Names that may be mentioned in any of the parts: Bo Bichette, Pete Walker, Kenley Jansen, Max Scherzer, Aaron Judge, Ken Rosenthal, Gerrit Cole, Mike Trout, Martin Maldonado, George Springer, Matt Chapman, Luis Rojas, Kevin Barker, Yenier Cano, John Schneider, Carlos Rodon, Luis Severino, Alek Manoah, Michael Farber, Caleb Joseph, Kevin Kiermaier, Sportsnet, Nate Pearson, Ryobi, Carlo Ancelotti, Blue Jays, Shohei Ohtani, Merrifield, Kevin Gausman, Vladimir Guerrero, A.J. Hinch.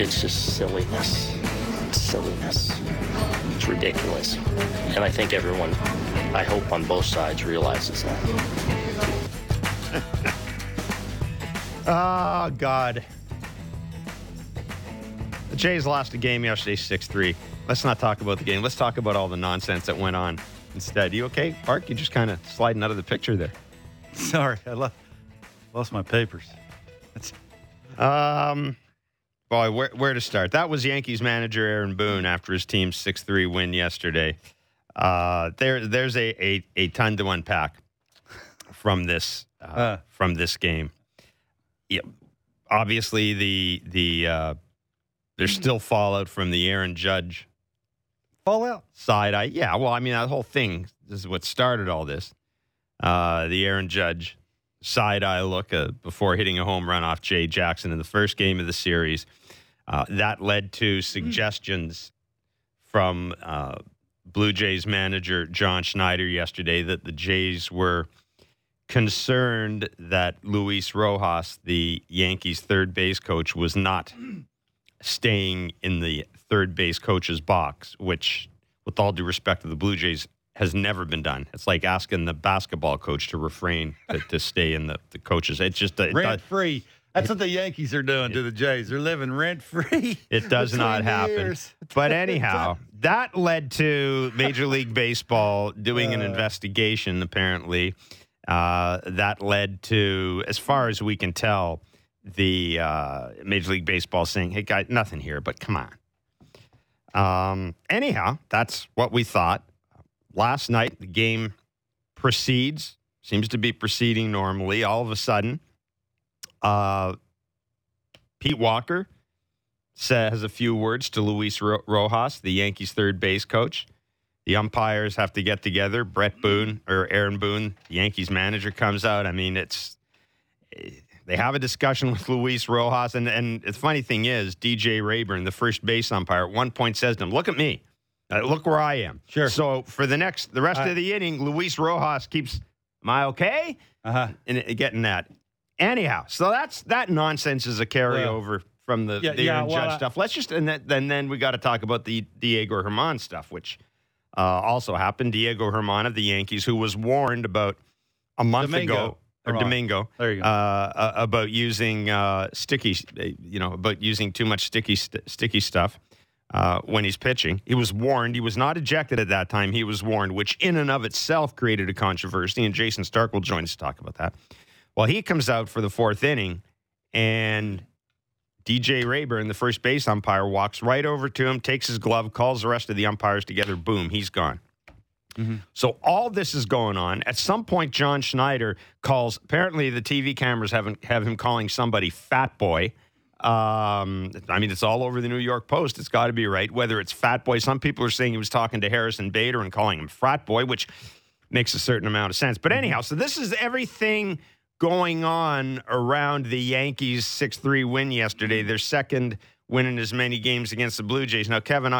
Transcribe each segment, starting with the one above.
It's just silliness. It's ridiculous. And I think everyone, I hope on both sides, realizes that. Oh, God. The Jays lost a game yesterday, 6-3. Let's not talk about the game. Let's talk about all the nonsense that went on instead. You okay, Park? You're just kind of sliding out of the picture there. Sorry, I lost my papers. Boy, where to start? That was Yankees manager Aaron Boone after his team's 6-3 win yesterday. There's a ton to unpack from this game. Yeah, obviously the there's still fallout from the Aaron Judge fallout side eye. Yeah, well, I mean that whole thing is what started all this. The Aaron Judge side-eye look before hitting a home run off Jay Jackson in the first game of the series. That led to suggestions from Blue Jays manager John Schneider yesterday that the Jays were concerned that Luis Rojas, the Yankees' third base coach, was not staying in the third base coach's box, which, with all due respect to the Blue Jays, has never been done. It's like asking the basketball coach to refrain to stay in the coaches. It's just rent free. That's what the Yankees are doing to the Jays. They're living rent free. It does not happen. But anyhow, that led to Major League Baseball doing an investigation. Apparently, that led to, as far as we can tell, the Major League Baseball saying, "Hey, guys, nothing here, but come on." Anyhow, that's what we thought. Last night, the game proceeds, seems to be proceeding normally. All of a sudden, Pete Walker says a few words to Luis Rojas, the Yankees' third base coach. The umpires have to get together. Aaron Boone, the Yankees manager, comes out. I mean, they have a discussion with Luis Rojas. And the funny thing is, DJ Reyburn, the first base umpire, at one point says to him, "Look at me. Look where I am." Sure. So for the rest of the inning, Luis Rojas keeps, "Am I okay?" Uh-huh. And getting that. Anyhow, so that nonsense is a carryover from the Aaron Judge stuff. Let's just, and then we got to talk about the Diego Herman stuff, which also happened. Diego Herman of the Yankees, who was warned about a month ago. Or Domingo, there you go. About using sticky, about using too much sticky stuff. When he's pitching. He was warned. He was not ejected at that time. He was warned, which in and of itself created a controversy, and Jayson Stark will join us to talk about that. Well, he comes out for the fourth inning, and DJ Reyburn, the first base umpire, walks right over to him, takes his glove, calls the rest of the umpires together, boom, he's gone. Mm-hmm. So all this is going on. At some point, John Schneider calls, apparently the TV cameras have him calling somebody fat boy. I mean, it's all over the New York Post. It's got to be right, whether it's fat boy. Some people are saying he was talking to Harrison Bader and calling him frat boy, which makes a certain amount of sense. But anyhow, so this is everything going on around the Yankees' 6-3 win yesterday, their second win in as many games against the Blue Jays. Now, Kevin,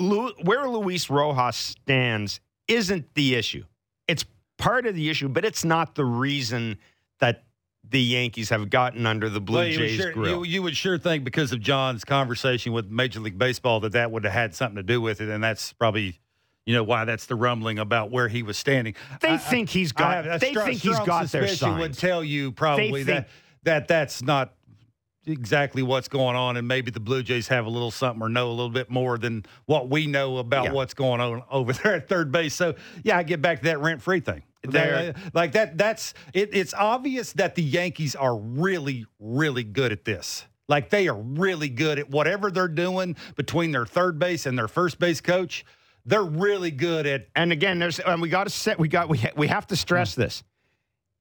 where Luis Rojas stands isn't the issue. It's part of the issue, but it's not the reason that the Yankees have gotten under the Blue Jays' grill. You would sure think, because of John's conversation with Major League Baseball, that would have had something to do with it, and that's probably, why that's the rumbling about where he was standing. They think he's got their signs. Would tell you probably that's not exactly what's going on, and maybe the Blue Jays have a little something or know a little bit more than what we know about what's going on over there at third base. So, I get back to that rent-free thing. It's obvious that the Yankees are really, really good at this. Like, they are really good at whatever they're doing between their third base and their first base coach. They're really good at. And again, we have to stress this.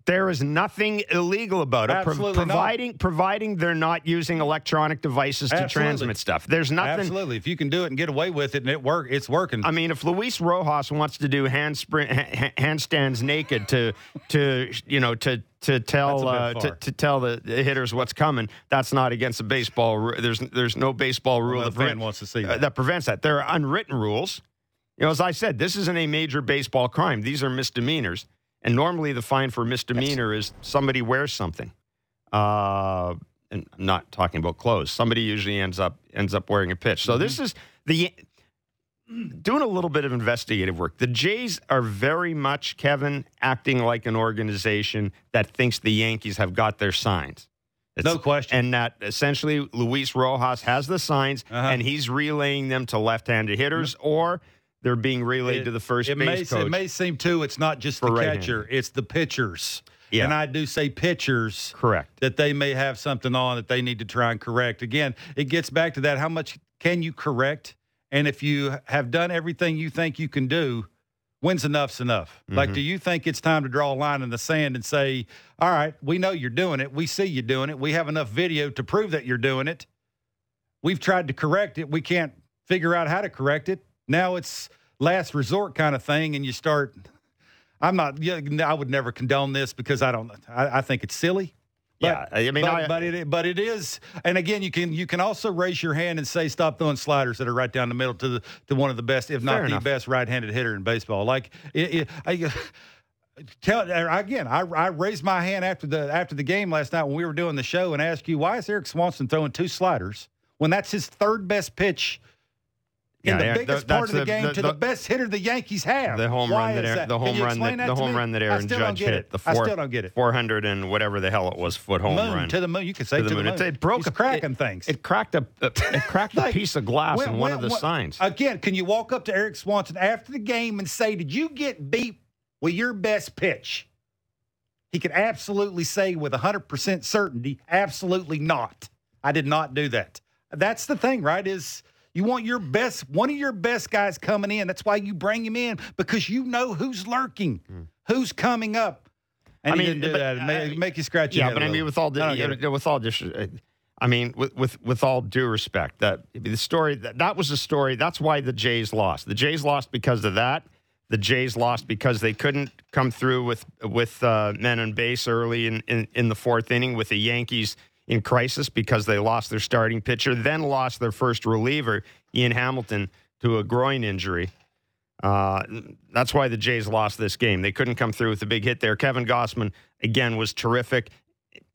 There is nothing illegal about it. Providing they're not using electronic devices to transmit stuff. There's nothing. Absolutely. If you can do it and get away with it and it's working. I mean, if Luis Rojas wants to do handstands naked to tell the hitters what's coming, that's not against the baseball rule. There's no baseball rule that prevents that. There are unwritten rules. As I said, this isn't a major baseball crime. These are misdemeanors. And normally the fine for misdemeanor is somebody wears something. and I'm not talking about clothes. Somebody usually ends up wearing a pitch. So this is doing a little bit of investigative work. The Jays are very much, Kevin, acting like an organization that thinks the Yankees have got their signs. No question. And that essentially Luis Rojas has the signs, and he's relaying them to left-handed hitters, or they're being relayed to the first base coach. It may seem, too, it's not just the catcher. It's the pitchers. Yeah. And I do say pitchers. Correct. That they may have something on that they need to try and correct. Again, it gets back to that. How much can you correct? And if you have done everything you think you can do, when's enough's enough? Mm-hmm. Like, do you think it's time to draw a line in the sand and say, all right, we know you're doing it. We see you doing it. We have enough video to prove that you're doing it. We've tried to correct it. We can't figure out how to correct it. Now it's last resort kind of thing, and you start – I would never condone this because I think it's silly. But it is. And again, you can also raise your hand and say stop throwing sliders that are right down the middle to one of the best, if not the best, right-handed hitter in baseball. Like I raised my hand after the game last night when we were doing the show and asked you, why is Erik Swanson throwing two sliders when that's his third best pitch? In the biggest part of the game, to the best hitter the Yankees have. The home run that Aaron Judge hit. I still don't get it. 400 and whatever the hell it was, foot home run. To the moon. You could say to the moon. It broke things. It cracked a piece of glass in one of the signs. Again, can you walk up to Erik Swanson after the game and say, did you get beat with your best pitch? He could absolutely say with 100% certainty, absolutely not. I did not do that. That's the thing, right, is... You want one of your best guys coming in. That's why you bring him in, because you know who's lurking, who's coming up. And make you scratch your head. Yeah, but with all due respect, that was the story. That's why the Jays lost. The Jays lost because of that. The Jays lost because they couldn't come through with men on base early in the fourth inning with the Yankees in crisis because they lost their starting pitcher, then lost their first reliever, Ian Hamilton, to a groin injury. That's why the Jays lost this game. They couldn't come through with a big hit there. Kevin Gausman, again, was terrific,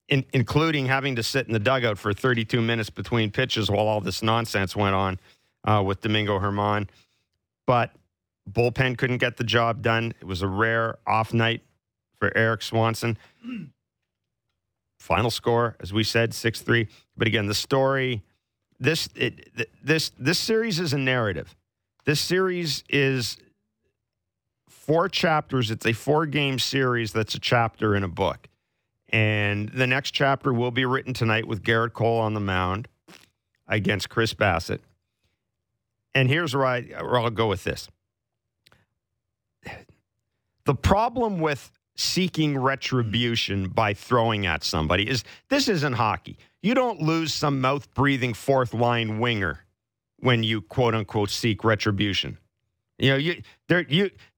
including having to sit in the dugout for 32 minutes between pitches while all this nonsense went on with Domingo German. But bullpen couldn't get the job done. It was a rare off night for Erik Swanson. Final score, as we said, 6-3. But again, the story, this series is a narrative. This series is four chapters. It's a four-game series that's a chapter in a book. And the next chapter will be written tonight with Gerrit Cole on the mound against Chris Bassitt. And here's where I'll go with this. The problem with seeking retribution by throwing at somebody is this isn't hockey. You don't lose some mouth-breathing fourth-line winger when you quote-unquote seek retribution. You know,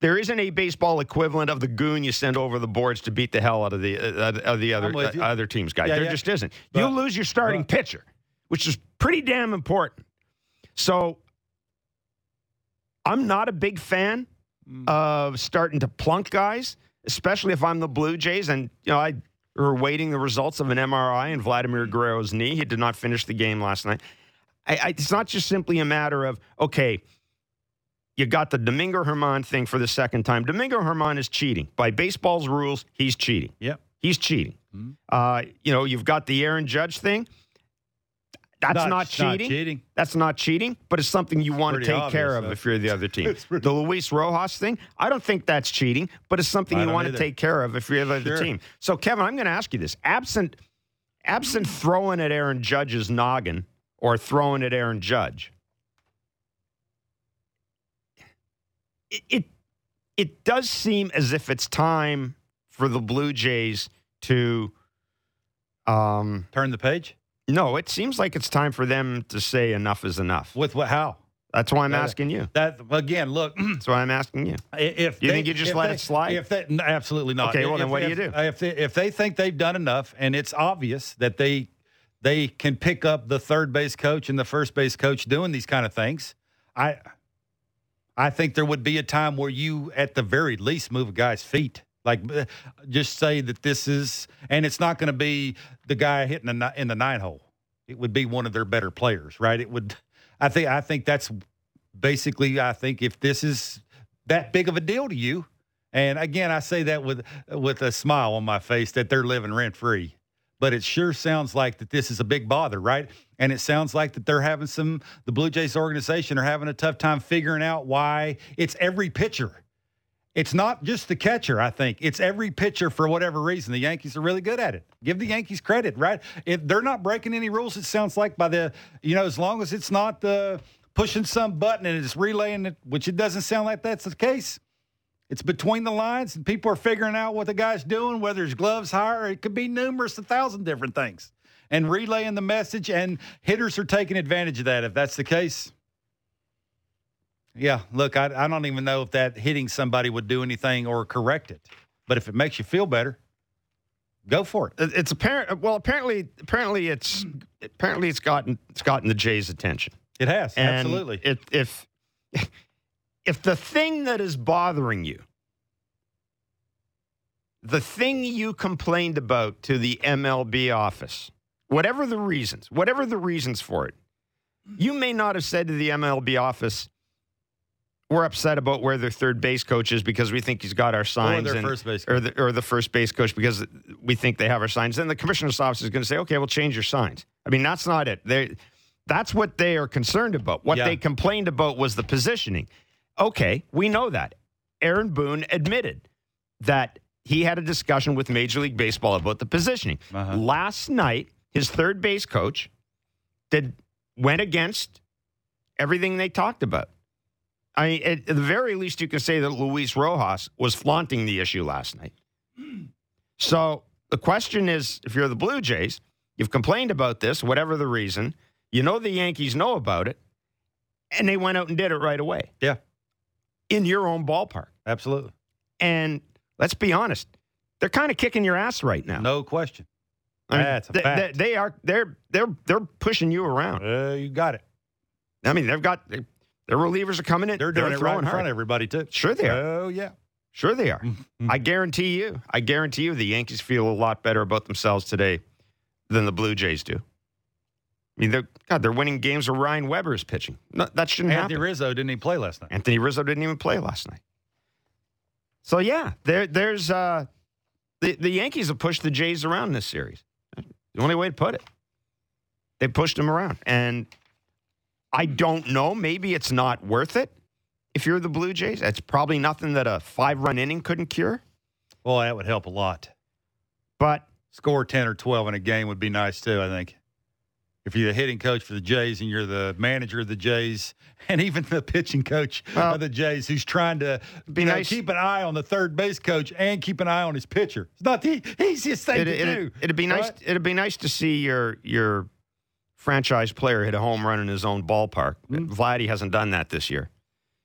there isn't a baseball equivalent of the goon you send over the boards to beat the hell out of the other team's guy. Just isn't. You lose your starting pitcher, which is pretty damn important. So I'm not a big fan of starting to plunk guys, especially if I'm the Blue Jays, and you know, I were waiting the results of an MRI in Vladimir Guerrero's knee. He did not finish the game last night. It's not just simply a matter of, okay, you got the Domingo German thing for the second time. Domingo German is cheating. By baseball's rules, he's cheating. Yep. He's cheating. Mm-hmm. You've got the Aaron Judge thing. That's not cheating. That's not cheating, but it's something you want to take care of if you're the other team. The Luis Rojas thing, I don't think that's cheating, but it's something you want to take care of if you're the other team. So, Kevin, I'm going to ask you this. Absent throwing at Aaron Judge's noggin or throwing at Aaron Judge, it does seem as if it's time for the Blue Jays to... turn the page? No, it seems like it's time for them to say enough is enough. With what? How? That's why I'm asking you. That's why I'm asking you. If you think you just let it slide? Absolutely not. Okay, well, then what do you do? If they think they've done enough and it's obvious that they can pick up the third base coach and the first base coach doing these kind of things, I think there would be a time where you, at the very least, move a guy's feet. Like, just say that this is – and it's not going to be the guy hitting in the nine hole. It would be one of their better players, right? It would – I think that's basically – I think if this is that big of a deal to you, and, again, I say that with a smile on my face that they're living rent-free. But it sure sounds like that this is a big bother, right? And it sounds like that they're having some – the Blue Jays organization are having a tough time figuring out why it's every pitcher. It's not just the catcher, I think. It's every pitcher for whatever reason. The Yankees are really good at it. Give the Yankees credit, right? If they're not breaking any rules, it sounds like by the – you know, as long as it's not the pushing some button and it's relaying it, which it doesn't sound like that's the case. It's between the lines, and people are figuring out what the guy's doing, whether his glove's higher. It could be numerous, 1,000 different things. And relaying the message, and hitters are taking advantage of that if that's the case. Yeah, look, I don't even know if that hitting somebody would do anything or correct it. But if it makes you feel better, go for it. It's apparent. Well, apparently it's gotten the Jays' attention. It has, and absolutely. If the thing that is bothering you, the thing you complained about to the MLB office, whatever the reasons for it, you may not have said to the MLB office, we're upset about where their third base coach is because we think he's got our signs. Or their first base coach. Or the first base coach because we think they have our signs. Then the commissioner's office is going to say, okay, we'll change your signs. I mean, that's not it. That's what they are concerned about. What they complained about was the positioning. Okay, we know that. Aaron Boone admitted that he had a discussion with Major League Baseball about the positioning. Uh-huh. Last night, his third base coach went against everything they talked about. I mean, at the very least, you can say that Luis Rojas was flaunting the issue last night. So the question is, if you're the Blue Jays, you've complained about this, whatever the reason, you know the Yankees know about it, and they went out and did it right away. Yeah. In your own ballpark. Absolutely. And let's be honest, they're kind of kicking your ass right now. No question. I mean, that's a fact. They're pushing you around. You got it. I mean, their relievers are coming in. They're doing it right in front of everybody, too. Sure they are. Oh, yeah. Sure they are. Mm-hmm. I guarantee you the Yankees feel a lot better about themselves today than the Blue Jays do. I mean, they're winning games where Ryan Weber is pitching. No, that shouldn't happen. Anthony Rizzo didn't even play last night. So, yeah, there's the Yankees have pushed the Jays around this series. The only way to put it. They pushed them around. And I don't know. Maybe it's not worth it if you're the Blue Jays. That's probably nothing that a 5-run inning couldn't cure. Well, that would help a lot. But score 10 or 12 in a game would be nice, too, I think. If you're the hitting coach for the Jays and you're the manager of the Jays and even the pitching coach of the Jays who's trying to keep an eye on the third base coach and keep an eye on his pitcher. It's not the easiest thing to do. It'd be nice. Right? It'd be nice to see your franchise player hit a home run in his own ballpark. Mm-hmm. Vladdy hasn't done that this year.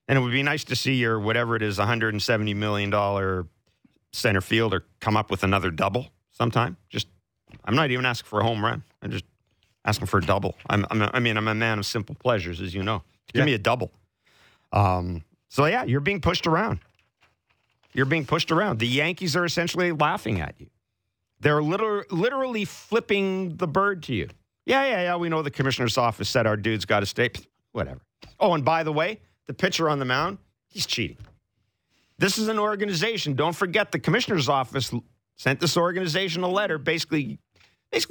And it would be nice to see your, whatever it is, $170 million center fielder come up with another double sometime. Just, I'm not even asking for a home run. I'm just asking for a double. I'm a man of simple pleasures, as you know. Give me a double. So, yeah, you're being pushed around. The Yankees are essentially laughing at you. They're literally flipping the bird to you. Yeah, we know the commissioner's office said our dude's got to stay. Whatever. Oh, and by the way, the pitcher on the mound, he's cheating. This is an organization. Don't forget the commissioner's office sent this organization a letter basically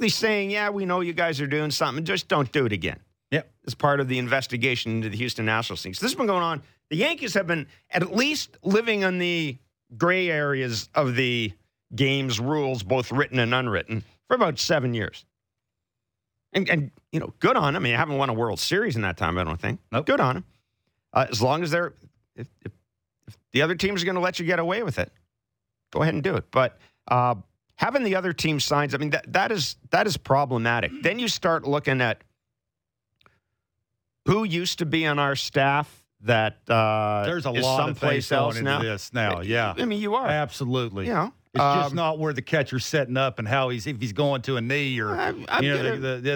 saying, yeah, we know you guys are doing something. Just don't do it again. Yep. As part of the investigation into the Houston Nationals things. This has been going on. The Yankees have been at least living on the gray areas of the game's rules, both written and unwritten, for about 7 years. And you know, good on them. I mean, I haven't won a World Series in that time, I don't think. Nope. Good on them. As long as they're – if the other teams are going to let you get away with it, go ahead and do it. But having the other team signs, I mean, that is problematic. Then you start looking at who used to be on our staff that there's a lot someplace of else going into this now. Yeah. I mean, you are. Absolutely. You know. It's just not where the catcher's setting up and how he's if he's going to a knee or I'm going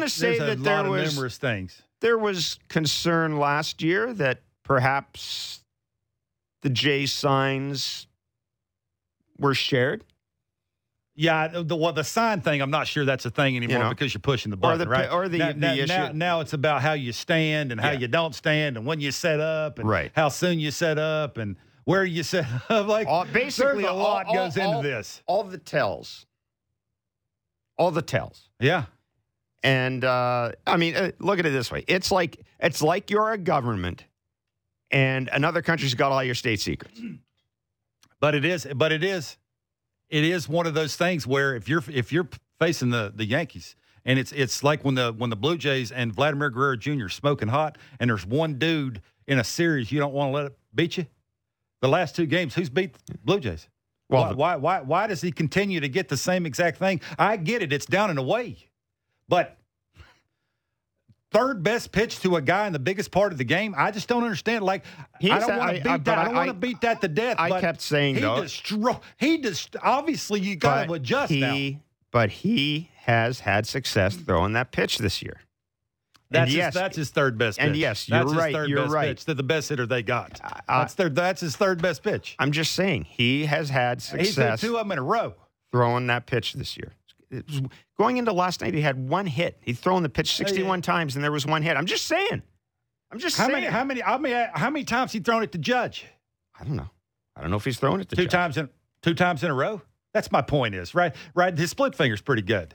to say that there was numerous things. There was concern last year that perhaps the Jays signs were shared? Yeah, the sign thing, I'm not sure that's a thing anymore, you know, because you're pushing the button, right? Or the issue. Now it's about how you stand and how you don't stand and when you set up and how soon you set up and where you set up. Like, basically, a lot goes into this. All the tells. Yeah. And, I mean, look at it this way. It's like you're a government and another country's got all your state secrets. But it is one of those things where if you're facing the Yankees, and it's like when the Blue Jays and Vladimir Guerrero Jr. are smoking hot, and there's one dude in a series you don't want to let it beat you. The last two games, who's beat the Blue Jays? Well, why does he continue to get the same exact thing? I get it; it's down and away, but third best pitch to a guy in the biggest part of the game, I just don't understand. Like, I don't want to beat that. I don't want to beat that to death. I kept saying though, obviously you got to adjust now. But he has had success throwing that pitch this year. That's his third best pitch. And yes, you're right. That's his third best pitch. They're the best hitter they got. That's his third best pitch. I'm just saying he has had success. He's had two of them in a row throwing that pitch this year. Going into last night, he had one hit. He'd thrown the pitch 61 times, and there was one hit. I'm just saying. How many times he thrown it to Judge? I don't know. I don't know if he's thrown it to Judge. Two times in a row? That's my point is, right? Right. His split finger's pretty good.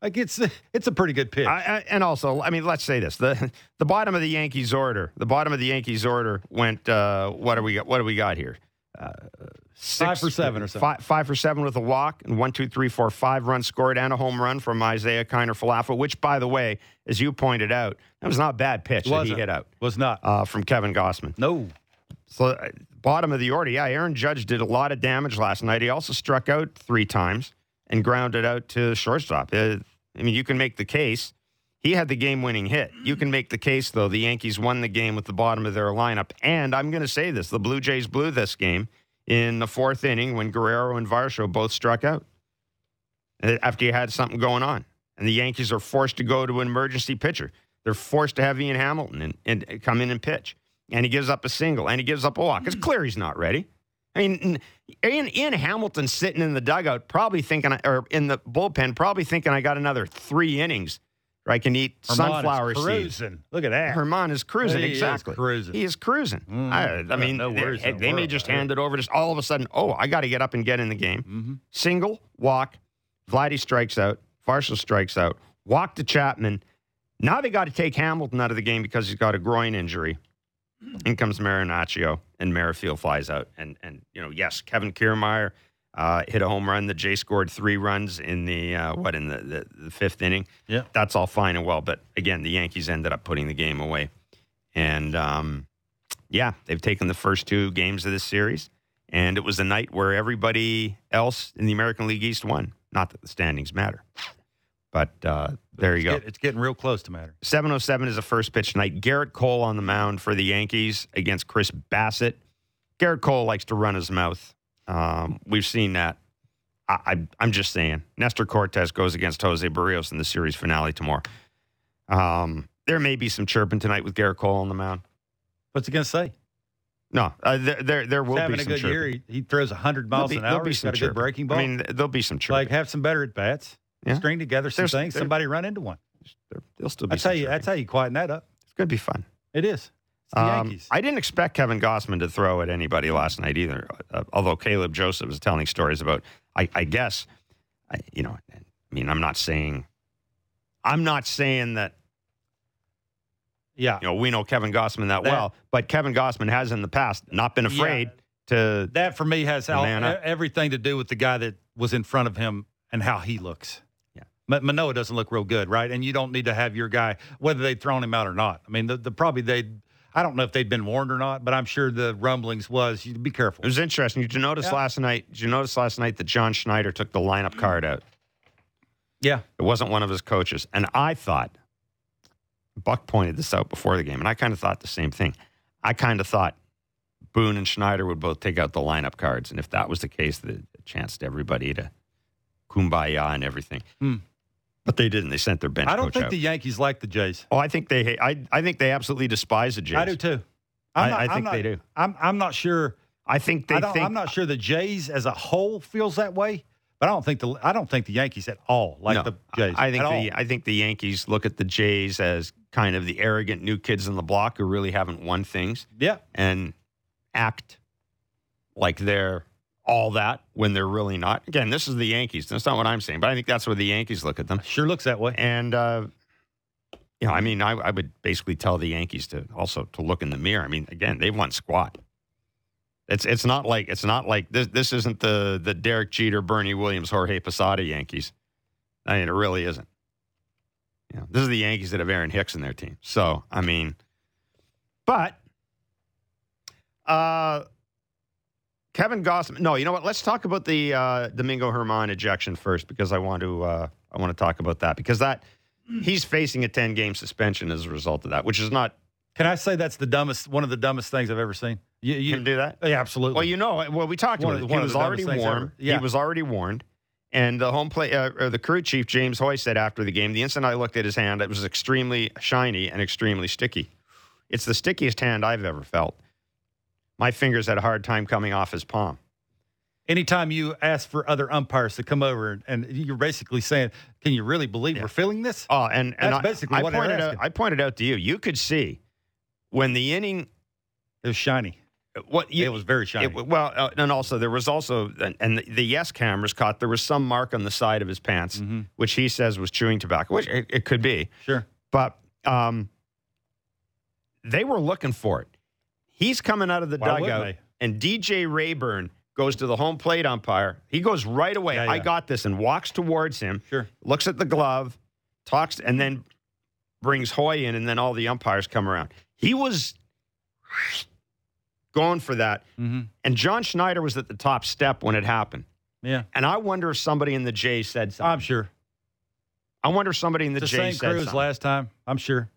Like, it's a pretty good pitch. And also, I mean, let's say this. The bottom of the Yankees order, went, what do we got here? 5 for 7 or so. 5 for 7 with a walk and 1, 2, 3, 4, 5 runs scored and a home run from Isaiah Kiner-Falefa, which, by the way, as you pointed out, that was not a bad pitch that he hit out. Was not. From Kevin Gausman. No. So bottom of the order, yeah, Aaron Judge did a lot of damage last night. He also struck out 3 times and grounded out to shortstop. I mean, you can make the case. He had the game-winning hit. You can make the case, though, the Yankees won the game with the bottom of their lineup. And I'm going to say this, the Blue Jays blew this game in the fourth inning when Guerrero and Varsho both struck out after you had something going on. And the Yankees are forced to go to an emergency pitcher. They're forced to have Ian Hamilton and come in and pitch. And he gives up a single, and he gives up a walk. It's clear he's not ready. I mean, Ian Hamilton sitting in the dugout probably thinking, or in the bullpen probably thinking, I got another 3 innings. I can eat sunflower seeds. Look at that. Herman is cruising. Exactly. He is cruising. I mean, they may just hand it over. Just all of a sudden, I got to get up and get in the game. Mm-hmm. Single, walk. Vladdy strikes out. Varsho strikes out. Walk to Chapman. Now they got to take Hamilton out of the game because he's got a groin injury. In comes Marinaccio, and Merrifield flies out. And you know, yes, Kevin Kiermaier hit a home run. The Jays scored 3 runs in the 5th inning. Yeah, that's all fine and well, but again, the Yankees ended up putting the game away, and they've taken the first 2 games of this series, and it was a night where everybody else in the American League East won. Not that the standings matter, but there you go. It's getting real close to matter. 7:07 is a first pitch night. Gerrit Cole on the mound for the Yankees against Chris Bassitt. Gerrit Cole likes to run his mouth. We've seen that. I'm just saying. Nestor Cortes goes against Jose Barrios in the series finale tomorrow. There may be some chirping tonight with Gerrit Cole on the mound. What's he going to say? No, there will be some chirping. He's having a good year. He throws 100 miles an hour. He's got a good breaking ball. I mean, there'll be some chirping. Like, have some better at-bats. Yeah. String together some things. Somebody run into one. There'll still be some chirping. That's how you quieten that up. It's going to be fun. It is. I didn't expect Kevin Gausman to throw at anybody last night either, although Caleb Joseph was telling stories about, I'm not saying that, yeah, you know, we know Kevin Gausman that well, but Kevin Gausman has in the past not been afraid to. That for me has everything to do with the guy that was in front of him and how he looks. Manoah doesn't look real good, right? And you don't need to have your guy, whether they'd thrown him out or not. I mean, I don't know if they'd been warned or not, but I'm sure the rumblings was, you be careful. It was interesting. Did you notice last night that John Schneider took the lineup card out? Yeah. It wasn't one of his coaches. And I thought, Buck pointed this out before the game, and I kind of thought the same thing. I kind of thought Boone and Schneider would both take out the lineup cards. And if that was the case, the chance to everybody to kumbaya and everything. But they didn't. They sent their bench coach out. I don't think the Yankees like the Jays. Oh, I think they absolutely despise the Jays. I do too. I'm not sure. I think they think. I'm not sure the Jays as a whole feels that way, but I don't think the Yankees at all like the Jays. I think the Yankees look at the Jays as kind of the arrogant new kids on the block who really haven't won things. Yeah, and act like they're all that when they're really not. Again, this is the Yankees. That's not what I'm saying, but I think that's where the Yankees look at them. Sure looks that way. And, I would basically tell the Yankees to look in the mirror. I mean, again, they've won squat. It's not like this isn't the Derek Jeter, Bernie Williams, Jorge Posada Yankees. I mean, it really isn't. You know, this is the Yankees that have Aaron Hicks in their team. So, I mean, but, Kevin Gausman. No, you know what? Let's talk about the Domingo German ejection first, because I want to talk about that, because that he's facing a 10-game suspension as a result of that, which is not. Can I say that's one of the dumbest things I've ever seen? You can do that? Yeah, absolutely. Well, we talked about it. He was already warned. Yeah. He was already warned, and the the crew chief James Hoye said after the game, the instant I looked at his hand, it was extremely shiny and extremely sticky. It's the stickiest hand I've ever felt. My fingers had a hard time coming off his palm. Anytime you ask for other umpires to come over, and you're basically saying, can you really believe we're feeling this? Oh, I pointed out to you, you could see when the inning. It was shiny. It was very shiny. And the Yes cameras caught there was some mark on the side of his pants, mm-hmm. which he says was chewing tobacco, which it could be. Sure. But they were looking for it. He's coming out of the dugout, and DJ Reyburn goes to the home plate umpire. He goes right away. Yeah, yeah. I got this, and walks towards him. Sure. Looks at the glove, talks, and then brings Hoye in, and then all the umpires come around. He was going for that, mm-hmm. and John Schneider was at the top step when it happened. Yeah. And I wonder if somebody in the Jays said something. I'm sure. I wonder if somebody in the Jays said something. The same crew as last time. I'm sure.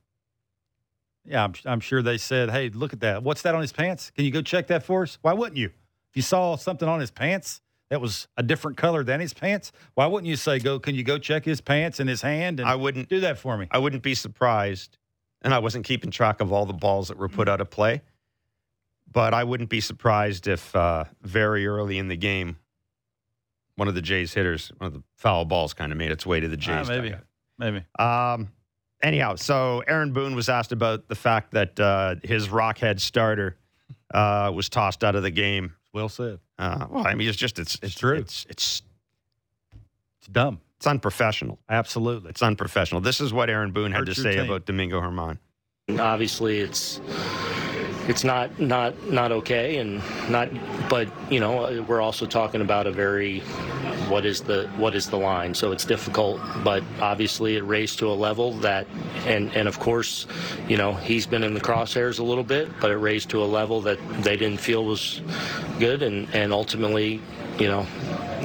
Yeah, I'm sure they said, hey, look at that. What's that on his pants? Can you go check that for us? Why wouldn't you? If you saw something on his pants that was a different color than his pants, why wouldn't you say, can you go check his pants and his hand? And I wouldn't do that for me. I wouldn't be surprised, and I wasn't keeping track of all the balls that were put out of play, but I wouldn't be surprised if very early in the game, one of the Jays hitters, one of the foul balls kind of made its way to the Jays. Maybe. Anyhow, so Aaron Boone was asked about the fact that his rockhead starter was tossed out of the game. Well said. It's true. It's dumb. It's unprofessional. Absolutely. It's unprofessional. This is what Aaron Boone had to say about Domingo German. Obviously, it's not okay, and not. But we're also talking about a very. What is the line? So it's difficult, but obviously it raised to a level that, and of course, he's been in the crosshairs a little bit, but it raised to a level that they didn't feel was good, and ultimately,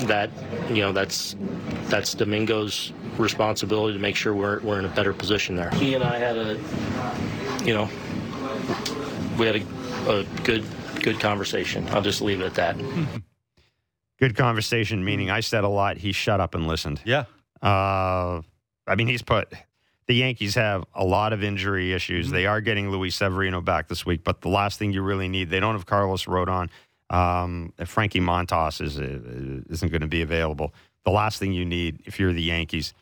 that's Domingo's responsibility to make sure we're in a better position there. He and I had a good conversation. I'll just leave it at that. Good conversation, meaning I said a lot. He shut up and listened. Yeah. The Yankees have a lot of injury issues. Mm-hmm. They are getting Luis Severino back this week, but the last thing you really need, they don't have Carlos Rodon. Frankie Montas isn't going to be available. The last thing you need if you're the Yankees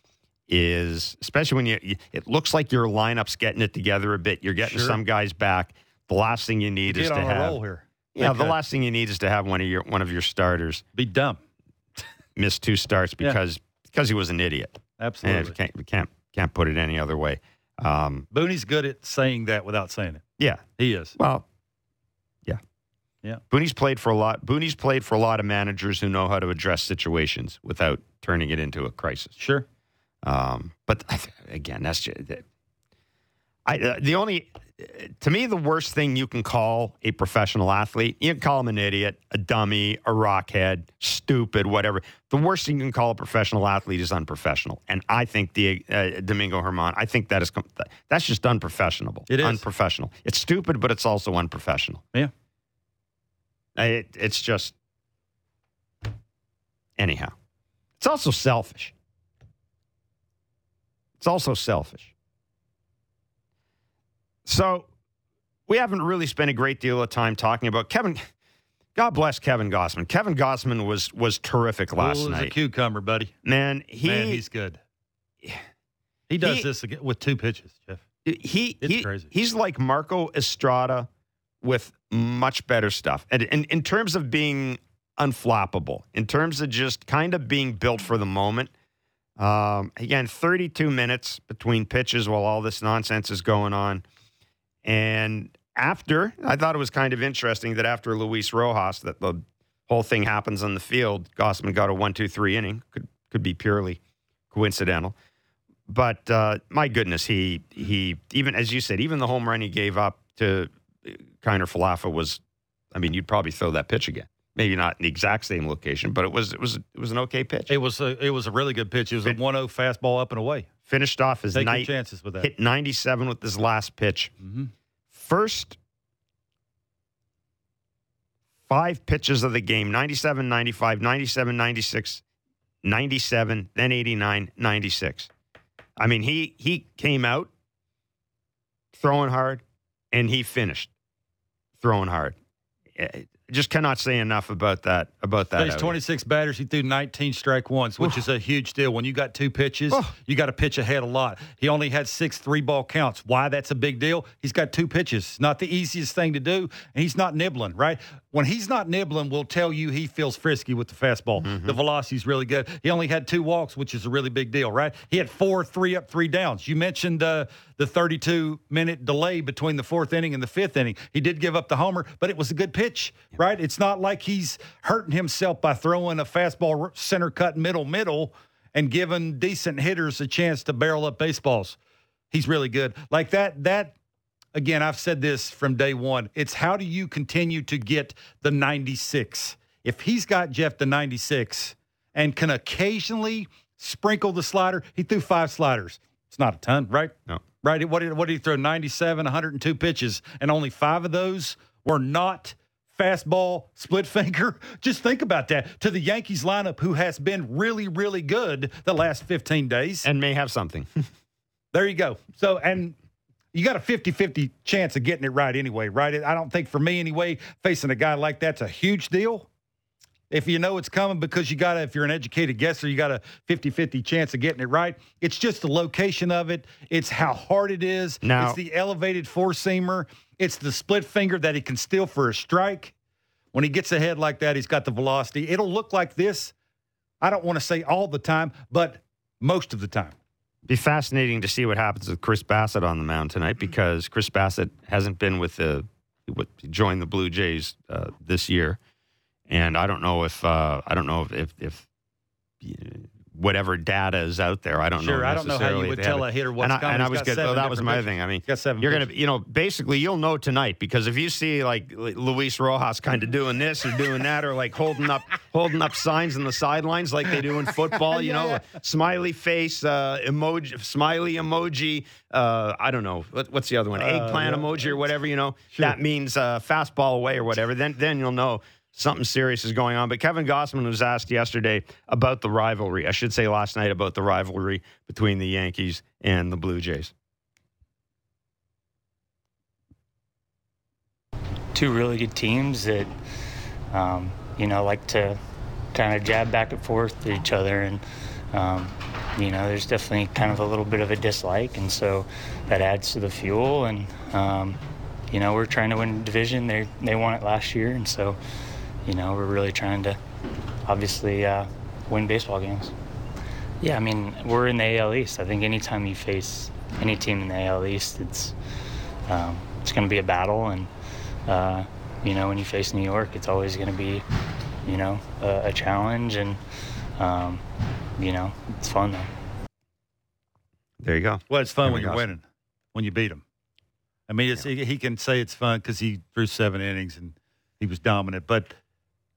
is, especially when it looks like your lineup's getting it together a bit. You're getting some guys back. The last thing you need is to have. Roll here. Yeah, the last thing you need is to have one of your starters be dumb, miss two starts because he was an idiot. Absolutely, and we can't put it any other way. Boone's good at saying that without saying it. Yeah, he is. Well, yeah. Boone's played for a lot of managers who know how to address situations without turning it into a crisis. Sure, but again, that's just. To me, the worst thing you can call a professional athlete, you can call him an idiot, a dummy, a rockhead, stupid, whatever. The worst thing you can call a professional athlete is unprofessional. And I think Domingo German, I think that's just unprofessional. It is. Unprofessional. It's stupid, but it's also unprofessional. Yeah. It's just. Anyhow, it's also selfish. It's also selfish. So we haven't really spent a great deal of time talking about Kevin. God bless Kevin Gausman. Kevin Gausman was terrific last night. He was a cucumber, buddy. Man, he's good. He does this again with two pitches, Jeff. It's crazy. He's like Marco Estrada with much better stuff. And in terms of being unflappable, in terms of just kind of being built for the moment, again, 32 minutes between pitches while all this nonsense is going on. And after, I thought it was kind of interesting that after Luis Rojas, that the whole thing happens on the field. Gausman got a 1-2-3 inning. Could be purely coincidental. But my goodness, he even, as you said, even the home run he gave up to Kiner Falefa was, I mean, you'd probably throw that pitch again. Maybe not in the exact same location, but it was an okay pitch. It was a really good pitch. It was a 1-0 fastball up and away. Finished off his night. Take your chances with that. Hit 97 with his last pitch. Mm-hmm. First 5 pitches of the game, 97, 95, 97, 96, 97, then 89, 96. I mean, he came out throwing hard, and he finished throwing hard. Just cannot say enough about that. There's 26 batters. He threw 19 strike ones, which is a huge deal. When you got 2 pitches, you got to pitch ahead a lot. He only had 6 3-ball counts. Why that's a big deal? He's got 2 pitches. Not the easiest thing to do, and he's not nibbling, right? When he's not nibbling, we'll tell you he feels frisky with the fastball. Mm-hmm. The velocity's really good. He only had 2 walks, which is a really big deal, right? He had 4 3-up, 3 downs. You mentioned the 32-minute delay between the 4th inning and the 5th inning. He did give up the homer, but it was a good pitch, right? It's not like he's hurting himself by throwing a fastball center cut middle and giving decent hitters a chance to barrel up baseballs. He's really good. Like that again, I've said this from day one. It's how do you continue to get the 96? If he's got, Jeff, the 96 and can occasionally sprinkle the slider, he threw 5 sliders. It's not a ton, right? No. Right? What did he throw? 97, 102 pitches, and only 5 of those were not fastball, split finger. Just think about that. To the Yankees lineup, who has been really, really good the last 15 days. And may have something. There you go. So, and you got a 50-50 chance of getting it right anyway, right? I don't think, for me anyway, facing a guy like that's a huge deal. If you know it's coming, because you got to, if you're an educated guesser, you got a 50-50 chance of getting it right. It's just the location of it. It's how hard it is. Now, it's the elevated four-seamer. It's the split finger that he can steal for a strike. When he gets ahead like that, he's got the velocity. It'll look like this, I don't want to say all the time, but most of the time. Be fascinating to see what happens with Chris Bassitt on the mound tonight, because Chris Bassitt hasn't been with he joined the Blue Jays this year. And I don't know if whatever data is out there, I don't know. Sure, I don't know how you would tell a hitter what's coming. And I was good. So that was my thing. I mean, you're going to, basically you'll know tonight, because if you see like Luis Rojas kind of doing this or doing that, or like holding up signs on the sidelines like they do in football, you know, smiley face emoji, smiley emoji. I don't know what's the other one, eggplant emoji or whatever. You know, that means fastball away or whatever. Then you'll know something serious is going on. But Kevin Gausman was asked yesterday about the rivalry. I should say last night about the rivalry between the Yankees and the Blue Jays. Two really good teams that, like to kind of jab back and forth at each other. And, there's definitely kind of a little bit of a dislike. And so that adds to the fuel. And, we're trying to win the division. They won it last year. And so, we're really trying to, obviously, win baseball games. Yeah, we're in the AL East. I think anytime you face any team in the AL East, it's going to be a battle. And, when you face New York, it's always going to be, a challenge. And, it's fun, though. There you go. Well, it's fun when you're winning, when you beat them. He can say it's fun because he threw 7 innings and he was dominant. But,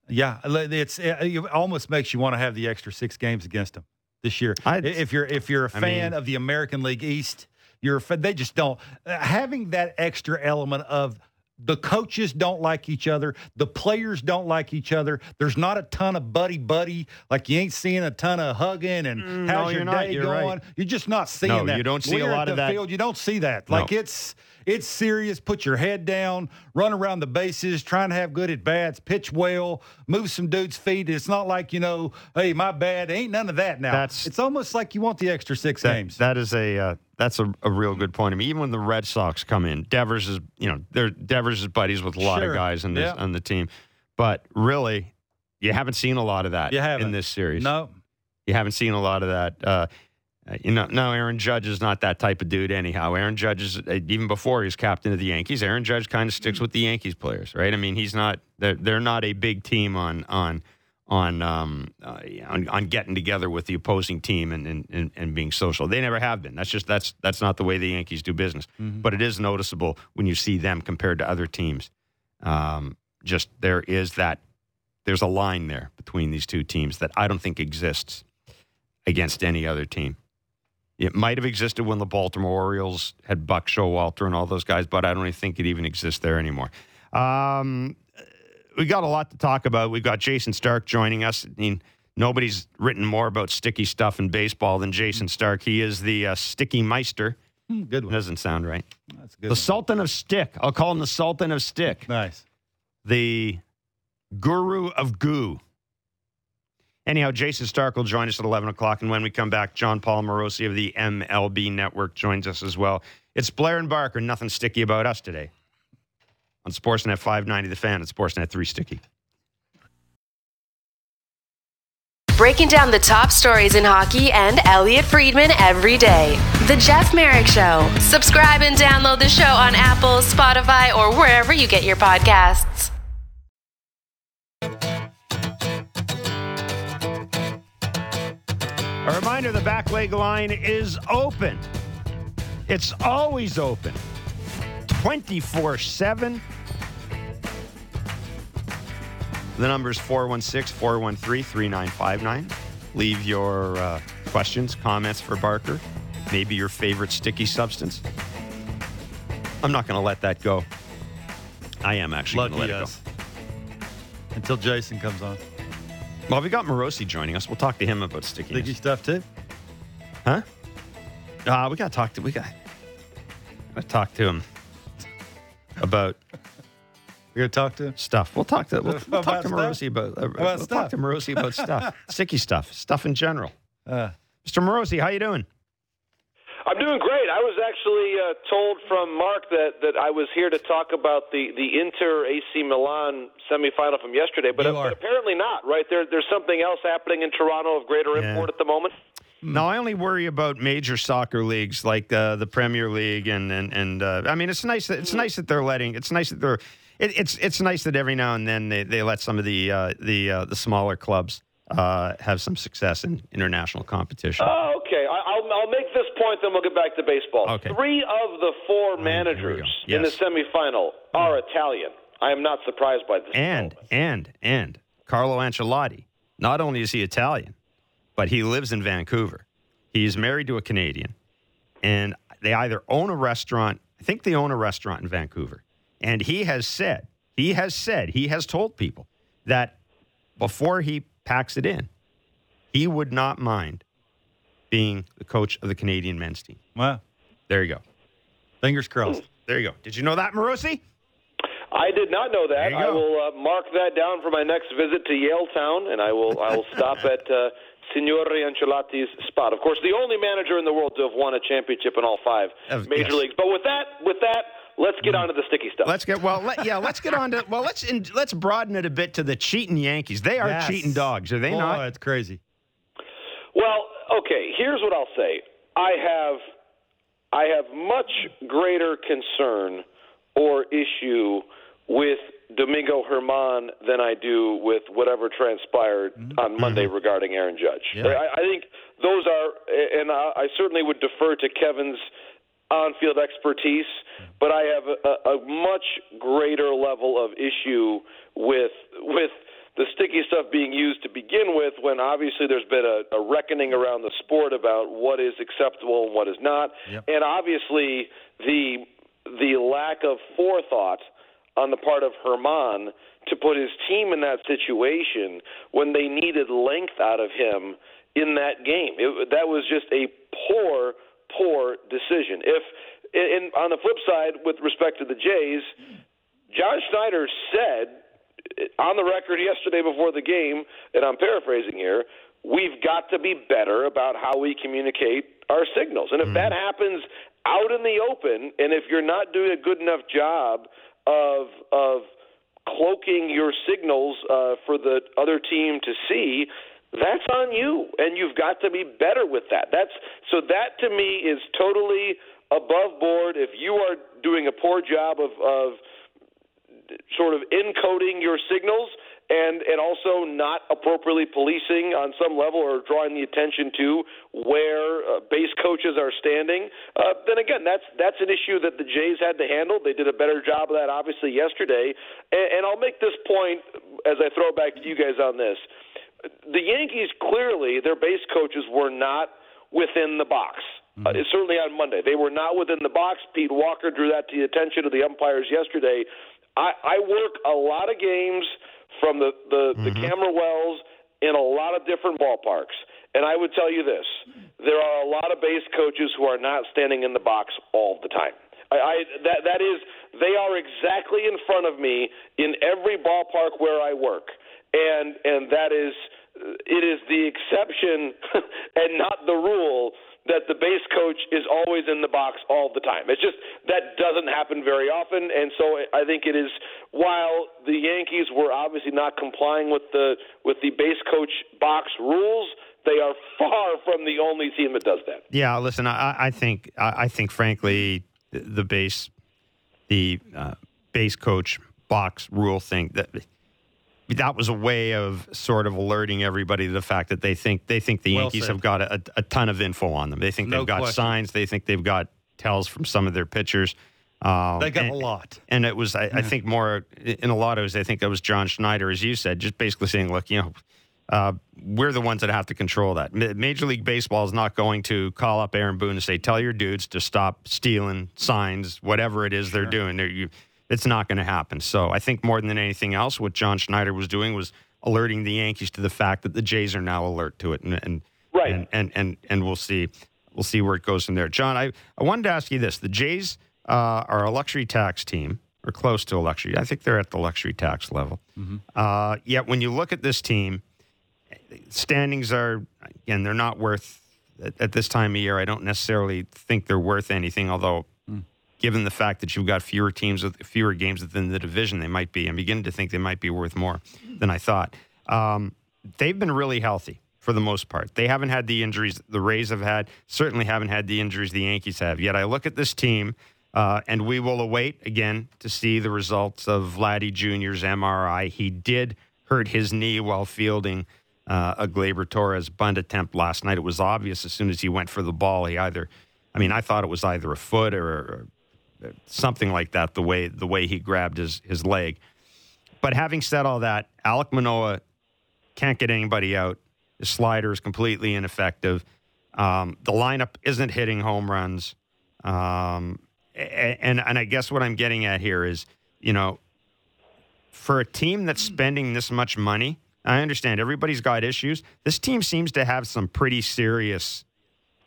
yeah, it almost makes you want to have the extra 6 games against him this year. If you're a fan of the American League East, they just don't. Having that extra element of The coaches don't like each other. The players don't like each other. There's not a ton of buddy-buddy. Like, you ain't seeing a ton of hugging and how's your day going. Right. You're just not seeing that. No, you don't see a lot of that. Field, you don't see that. No. Like, it's serious. Put your head down. Run around the bases. Trying to have good at-bats. Pitch well. Move some dudes' feet. It's not like, hey, my bad. Ain't none of that now. It's almost like you want the extra six games. That is a... That's a real good point. I mean, even when the Red Sox come in, Devers is, Devers is buddies with a lot of guys on the team. But really, you haven't seen a lot of that in this series. No. You haven't seen a lot of that. Aaron Judge is not that type of dude anyhow. Aaron Judge is, even before he was captain of the Yankees, Aaron Judge kind of sticks with the Yankees players, right? I mean, he's not, they're not a big team on getting together with the opposing team and being social. They never have been. That's not the way the Yankees do business. Mm-hmm. But it is noticeable when you see them compared to other teams. There's a line there between these two teams that I don't think exists against any other team. It might have existed when the Baltimore Orioles had Buck Showalter and all those guys, but I don't think it even exists there anymore. We got a lot to talk about. We've got Jayson Stark joining us. I mean, nobody's written more about sticky stuff in baseball than Jayson Stark. He is the sticky meister. Good one. Doesn't sound right. That's a good one. The Sultan of Stick. I'll call him the Sultan of Stick. Nice. The guru of goo. Anyhow, Jayson Stark will join us at 11 o'clock. And when we come back, John Paul Morosi of the MLB Network joins us as well. It's Blair and Barker. Nothing sticky about us today. On Sportsnet 590, The Fan, and Sportsnet 3 Sticky. Breaking down the top stories in hockey and Elliot Friedman every day. The Jeff Merrick Show. Subscribe and download the show on Apple, Spotify, or wherever you get your podcasts. A reminder, the back leg line is open. It's always open. 24/7. The number is 416-413-3959. Leave your questions, comments for Barker. Maybe your favorite sticky substance. I'm not going to let that go. I am actually going to let it go. Until Jason comes on. Well, we got Morosi joining us. We'll talk to him about stickiness. Sticky stuff too? Huh? We got to talk to him. We're going to talk to him? Stuff. We'll talk to Morosi about stuff. Sticky stuff. Stuff in general. Mr. Morosi, how you doing? I'm doing great. I was actually told from Mark that I was here to talk about the Inter-AC Milan semifinal from yesterday, but apparently not, right? There's something else happening in Toronto of greater import at the moment. No, I only worry about major soccer leagues like the Premier League, and I mean, it's nice that every now and then they let some of the smaller clubs have some success in international competition. Oh, okay. I'll make this point, then we'll get back to baseball. Okay. 3 of the 4 managers in the semifinal are Italian. I am not surprised by this. And Carlo Ancelotti. Not only is he Italian, but he lives in Vancouver. He's married to a Canadian. And they either own a restaurant. I think they own a restaurant in Vancouver. And he has told people that before he packs it in, he would not mind being the coach of the Canadian men's team. Wow. There you go. Fingers crossed. There you go. Did you know that, Morosi? I did not know that. I will mark that down for my next visit to Yale Town, and I will stop at... Signore Ancelotti's spot. Of course, the only manager in the world to have won a championship in all 5 major leagues. But with that, let's get on to the sticky stuff. Let's broaden it a bit to the cheating Yankees. They are cheating dogs, are they not? Oh, that's crazy. Well, okay, here's what I'll say. I have much greater concern or issue with Domingo German than I do with whatever transpired on Monday regarding Aaron Judge. Yeah. I think those are, and I certainly would defer to Kevin's on-field expertise, but I have a much greater level of issue with the sticky stuff being used to begin with, when obviously there's been a reckoning around the sport about what is acceptable and what is not, and obviously the lack of forethought on the part of Herman to put his team in that situation when they needed length out of him in that game. That was just a poor decision. And on the flip side, with respect to the Jays, John Schneider said on the record yesterday before the game, and I'm paraphrasing here, we've got to be better about how we communicate our signals. And if that happens out in the open, and if you're not doing a good enough job of cloaking your signals for the other team to see, that's on you, and you've got to be better with that. So that, to me, is totally above board. If you are doing a poor job of sort of encoding your signals and also not appropriately policing on some level or drawing the attention to where base coaches are standing, then again, that's an issue that the Jays had to handle. They did a better job of that, obviously, yesterday. And I'll make this point as I throw it back to you guys on this. The Yankees, clearly, their base coaches were not within the box. Certainly on Monday. They were not within the box. Pete Walker drew that to the attention of the umpires yesterday. I work a lot of games from the camera wells in a lot of different ballparks. And I would tell you this, there are a lot of base coaches who are not standing in the box all the time. That is, they are exactly in front of me in every ballpark where I work. And that is, it is the exception and not the rule that the base coach is always in the box all the time. It's just that doesn't happen very often, and so I think it is, while the Yankees were obviously not complying with the base coach box rules, they are far from the only team that does that. Yeah, listen, I think frankly the base coach box rule thing that was a way of sort of alerting everybody to the fact that they think the Yankees have got a ton of info on them. They think they've got signs. They think they've got tells from some of their pitchers. They got a lot. And it was, I think, more in a lot of ways, I think that was John Schneider, as you said, just basically saying, look, we're the ones that have to control that. Major League Baseball is not going to call up Aaron Boone and say, tell your dudes to stop stealing signs, whatever it is they're doing. It's not going to happen. So I think more than anything else, what John Schneider was doing was alerting the Yankees to the fact that the Jays are now alert to it, and we'll see where it goes from there. John, I wanted to ask you this: the Jays are a luxury tax team, or close to a luxury. I think they're at the luxury tax level. Yet when you look at this team, standings are, again, they're not worth at this time of year. I don't necessarily think they're worth anything, although, given the fact that you've got fewer teams with fewer games within the division, they might be. I'm beginning to think they might be worth more than I thought. They've been really healthy for the most part. They haven't had the injuries the Rays have had, certainly haven't had the injuries the Yankees have. Yet I look at this team, and we will await, again, to see the results of Vladdy Jr.'s MRI. He did hurt his knee while fielding a Gleyber Torres bunt attempt last night. It was obvious as soon as he went for the ball, I thought it was either a foot or something like that, the way he grabbed his leg. But having said all that, Alek Manoah can't get anybody out. His slider is completely ineffective. The lineup isn't hitting home runs. And I guess what I'm getting at here is, for a team that's spending this much money, I understand everybody's got issues. This team seems to have some pretty serious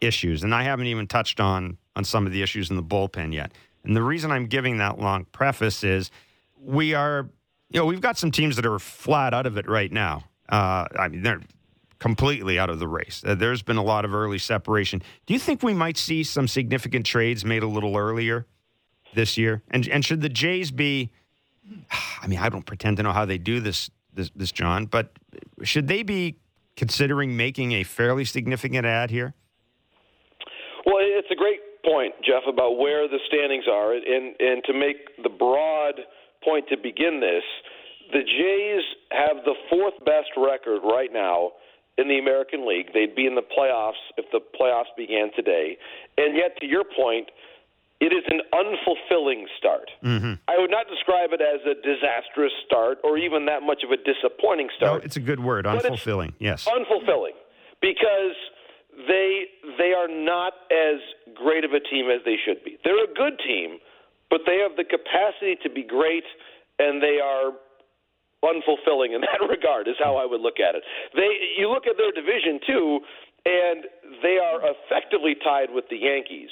issues, and I haven't even touched on some of the issues in the bullpen yet. And the reason I'm giving that long preface is we've got some teams that are flat out of it right now. They're completely out of the race. There's been a lot of early separation. Do you think we might see some significant trades made a little earlier this year? And should the Jays be, I don't pretend to know how they do this, John, but should they be considering making a fairly significant add here? Well, it's a great point, Jeff, about where the standings are, and to make the broad point to begin this, the Jays have the fourth best record right now in the American League. They'd be in the playoffs if the playoffs began today, and yet, to your point, it is an unfulfilling start. I would not describe it as a disastrous start or even that much of a disappointing start. No, it's a good word, unfulfilling. Yes, unfulfilling, because They are not as great of a team as they should be. They're a good team, but they have the capacity to be great, and they are unfulfilling in that regard is how I would look at it. You look at their division, too, and they are effectively tied with the Yankees,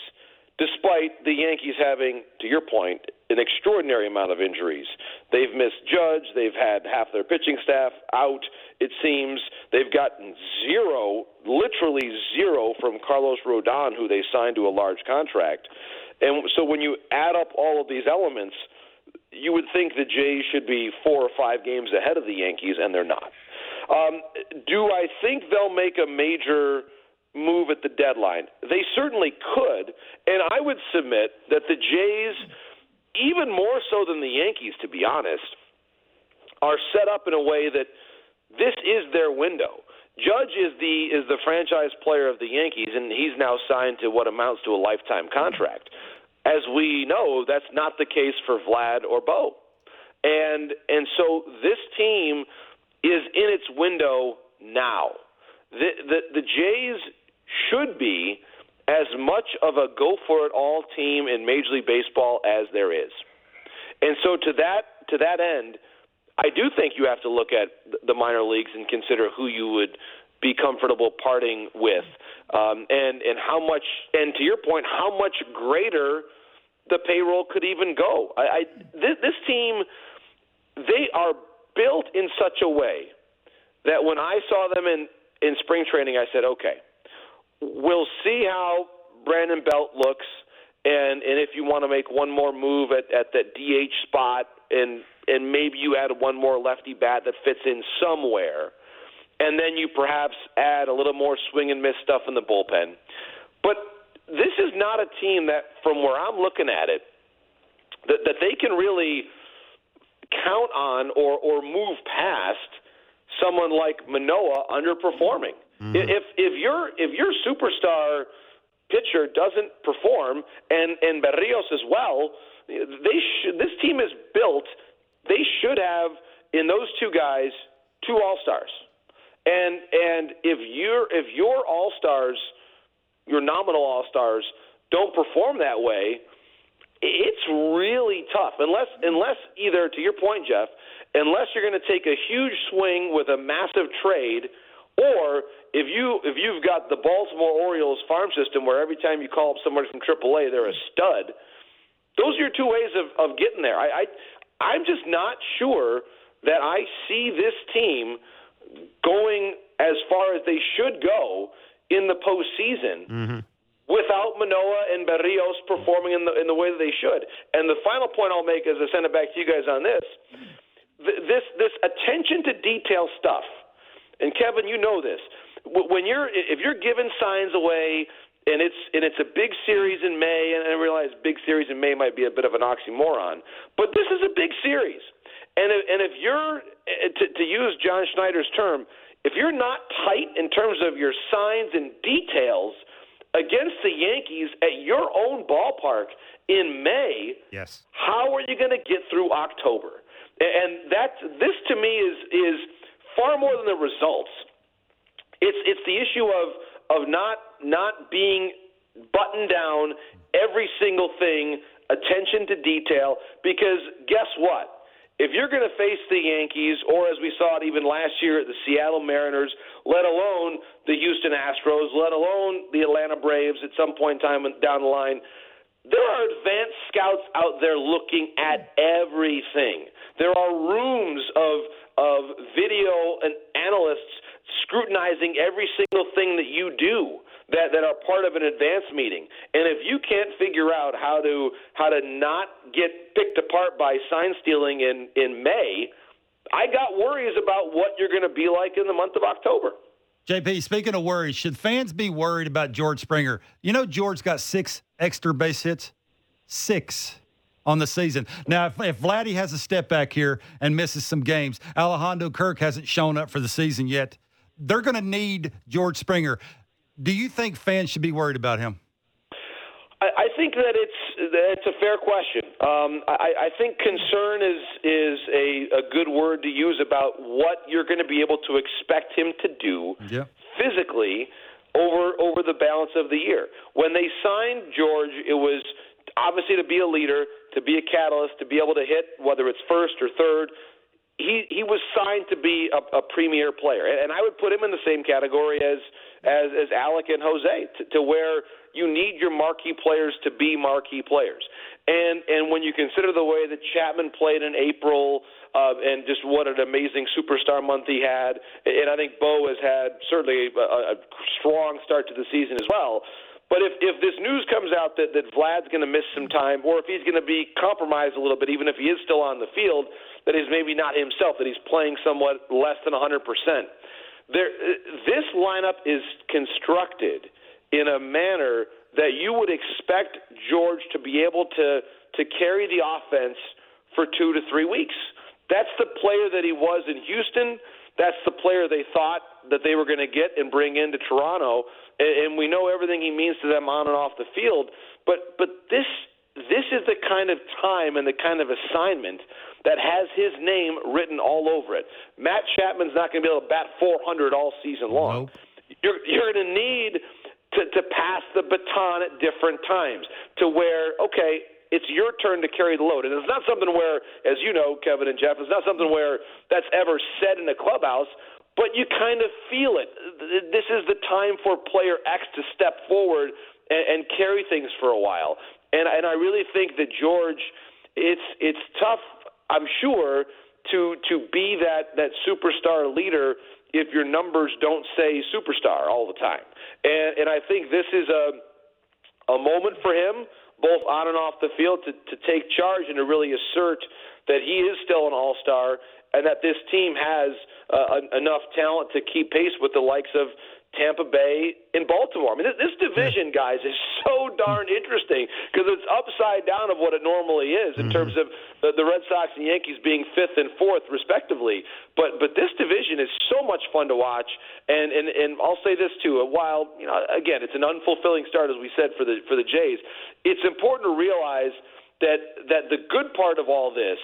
despite the Yankees having, to your point, an extraordinary amount of injuries. They've missed Judge. They've had half their pitching staff out, it seems. They've gotten zero, literally zero, from Carlos Rodon, who they signed to a large contract. And so when you add up all of these elements, you would think the Jays should be 4 or 5 games ahead of the Yankees, and they're not. Do I think they'll make a major move at the deadline? They certainly could, and I would submit that the Jays, even more so than the Yankees, to be honest, are set up in a way that this is their window. Judge is the franchise player of the Yankees, and he's now signed to what amounts to a lifetime contract. As we know, that's not the case for Vlad or Bo. And so this team is in its window now. The Jays should be as much of a go-for-it-all team in Major League Baseball as there is. And so to that end, I do think you have to look at the minor leagues and consider who you would be comfortable parting with, and how much, and to your point, how much greater the payroll could even go. This team, they are built in such a way that when I saw them in spring training, I said, okay, we'll see how Brandon Belt looks, and if you want to make one more move at that DH spot, and maybe you add one more lefty bat that fits in somewhere, and then you perhaps add a little more swing and miss stuff in the bullpen. But this is not a team that, from where I'm looking at it, that they can really count on or move past someone like Manoah underperforming. Mm-hmm. If your superstar pitcher doesn't perform, and Berríos as well, this team is built. They should have, in those two guys, 2 all-stars. And if your all-stars, your nominal all-stars, don't perform that way, it's really tough. Unless either, to your point, Jeff, unless you're going to take a huge swing with a massive trade, or if you've got the Baltimore Orioles farm system where every time you call up somebody from AAA, they're a stud. Those are your 2 ways of getting there. I'm just not sure that I see this team going as far as they should go in the postseason without Manoah and Berríos performing in the way that they should. And the final point I'll make as I send it back to you guys on this, this attention to detail stuff, and Kevin, you know this. If you're giving signs away, and it's a big series in May, and I realize big series in May might be a bit of an oxymoron, but this is a big series. And if you're, to use John Schneider's term, if you're not tight in terms of your signs and details against the Yankees at your own ballpark in May, yes, how are you going to get through October? And this to me is far more than the results. It's the issue of not being buttoned down every single thing, attention to detail, because guess what? If you're going to face the Yankees, or as we saw it even last year, the Seattle Mariners, let alone the Houston Astros, let alone the Atlanta Braves at some point in time down the line, there are advanced scouts out there looking at everything. There are rooms of video and analysts scrutinizing every single thing that you do that are part of an advance meeting. And if you can't figure out how to not get picked apart by sign stealing in May, I got worries about what you're going to be like in the month of October. JP, speaking of worries, should fans be worried about George Springer? You know George got 6 extra base hits? 6 on the season. Now, if Vladdy has a step back here and misses some games, Alejandro Kirk hasn't shown up for the season yet, they're going to need George Springer. Do you think fans should be worried about him? I think that it's a fair question. I think concern is a good word to use about what you're going to be able to expect him to do physically over the balance of the year. When they signed George, it was obviously to be a leader, to be a catalyst, to be able to hit, whether it's first or third. He was signed to be a premier player, and I would put him in the same category as Alek and Jose, to where you need your marquee players to be marquee players. And when you consider the way that Chapman played in April, and just what an amazing superstar month he had, and I think Bo has had certainly a strong start to the season as well. But if this news comes out that Vlad's going to miss some time, or if he's going to be compromised a little bit, even if he is still on the field, that he's maybe not himself, that he's playing somewhat less than 100%. This lineup is constructed in a manner that you would expect George to be able to carry the offense for 2 to 3 weeks. That's the player that he was in Houston. That's the player they thought that they were going to get and bring into Toronto, and we know everything he means to them on and off the field. But this is the kind of time and the kind of assignment that has his name written all over it. Matt Chapman's not going to be able to bat .400 all season long. Nope. You're going to need to pass the baton at different times to where, okay, it's your turn to carry the load. And it's not something where, as you know, Kevin and Jeff, it's not something where that's ever said in a clubhouse, but you kind of feel it. This is the time for player X to step forward and carry things for a while. And I really think that George, it's tough, I'm sure, to be that superstar leader if your numbers don't say superstar all the time. And I think this is a moment for him, both on and off the field, to take charge and to really assert that he is still an all-star and that this team has enough talent to keep pace with the likes of Tampa Bay and Baltimore. I mean, this division, guys, is so darn interesting because it's upside down of what it normally is in terms of the Red Sox and Yankees being 5th and 4th, respectively. But this division is so much fun to watch. And I'll say this too: while, you know, again, it's an unfulfilling start, as we said, for the Jays, it's important to realize that the good part of all this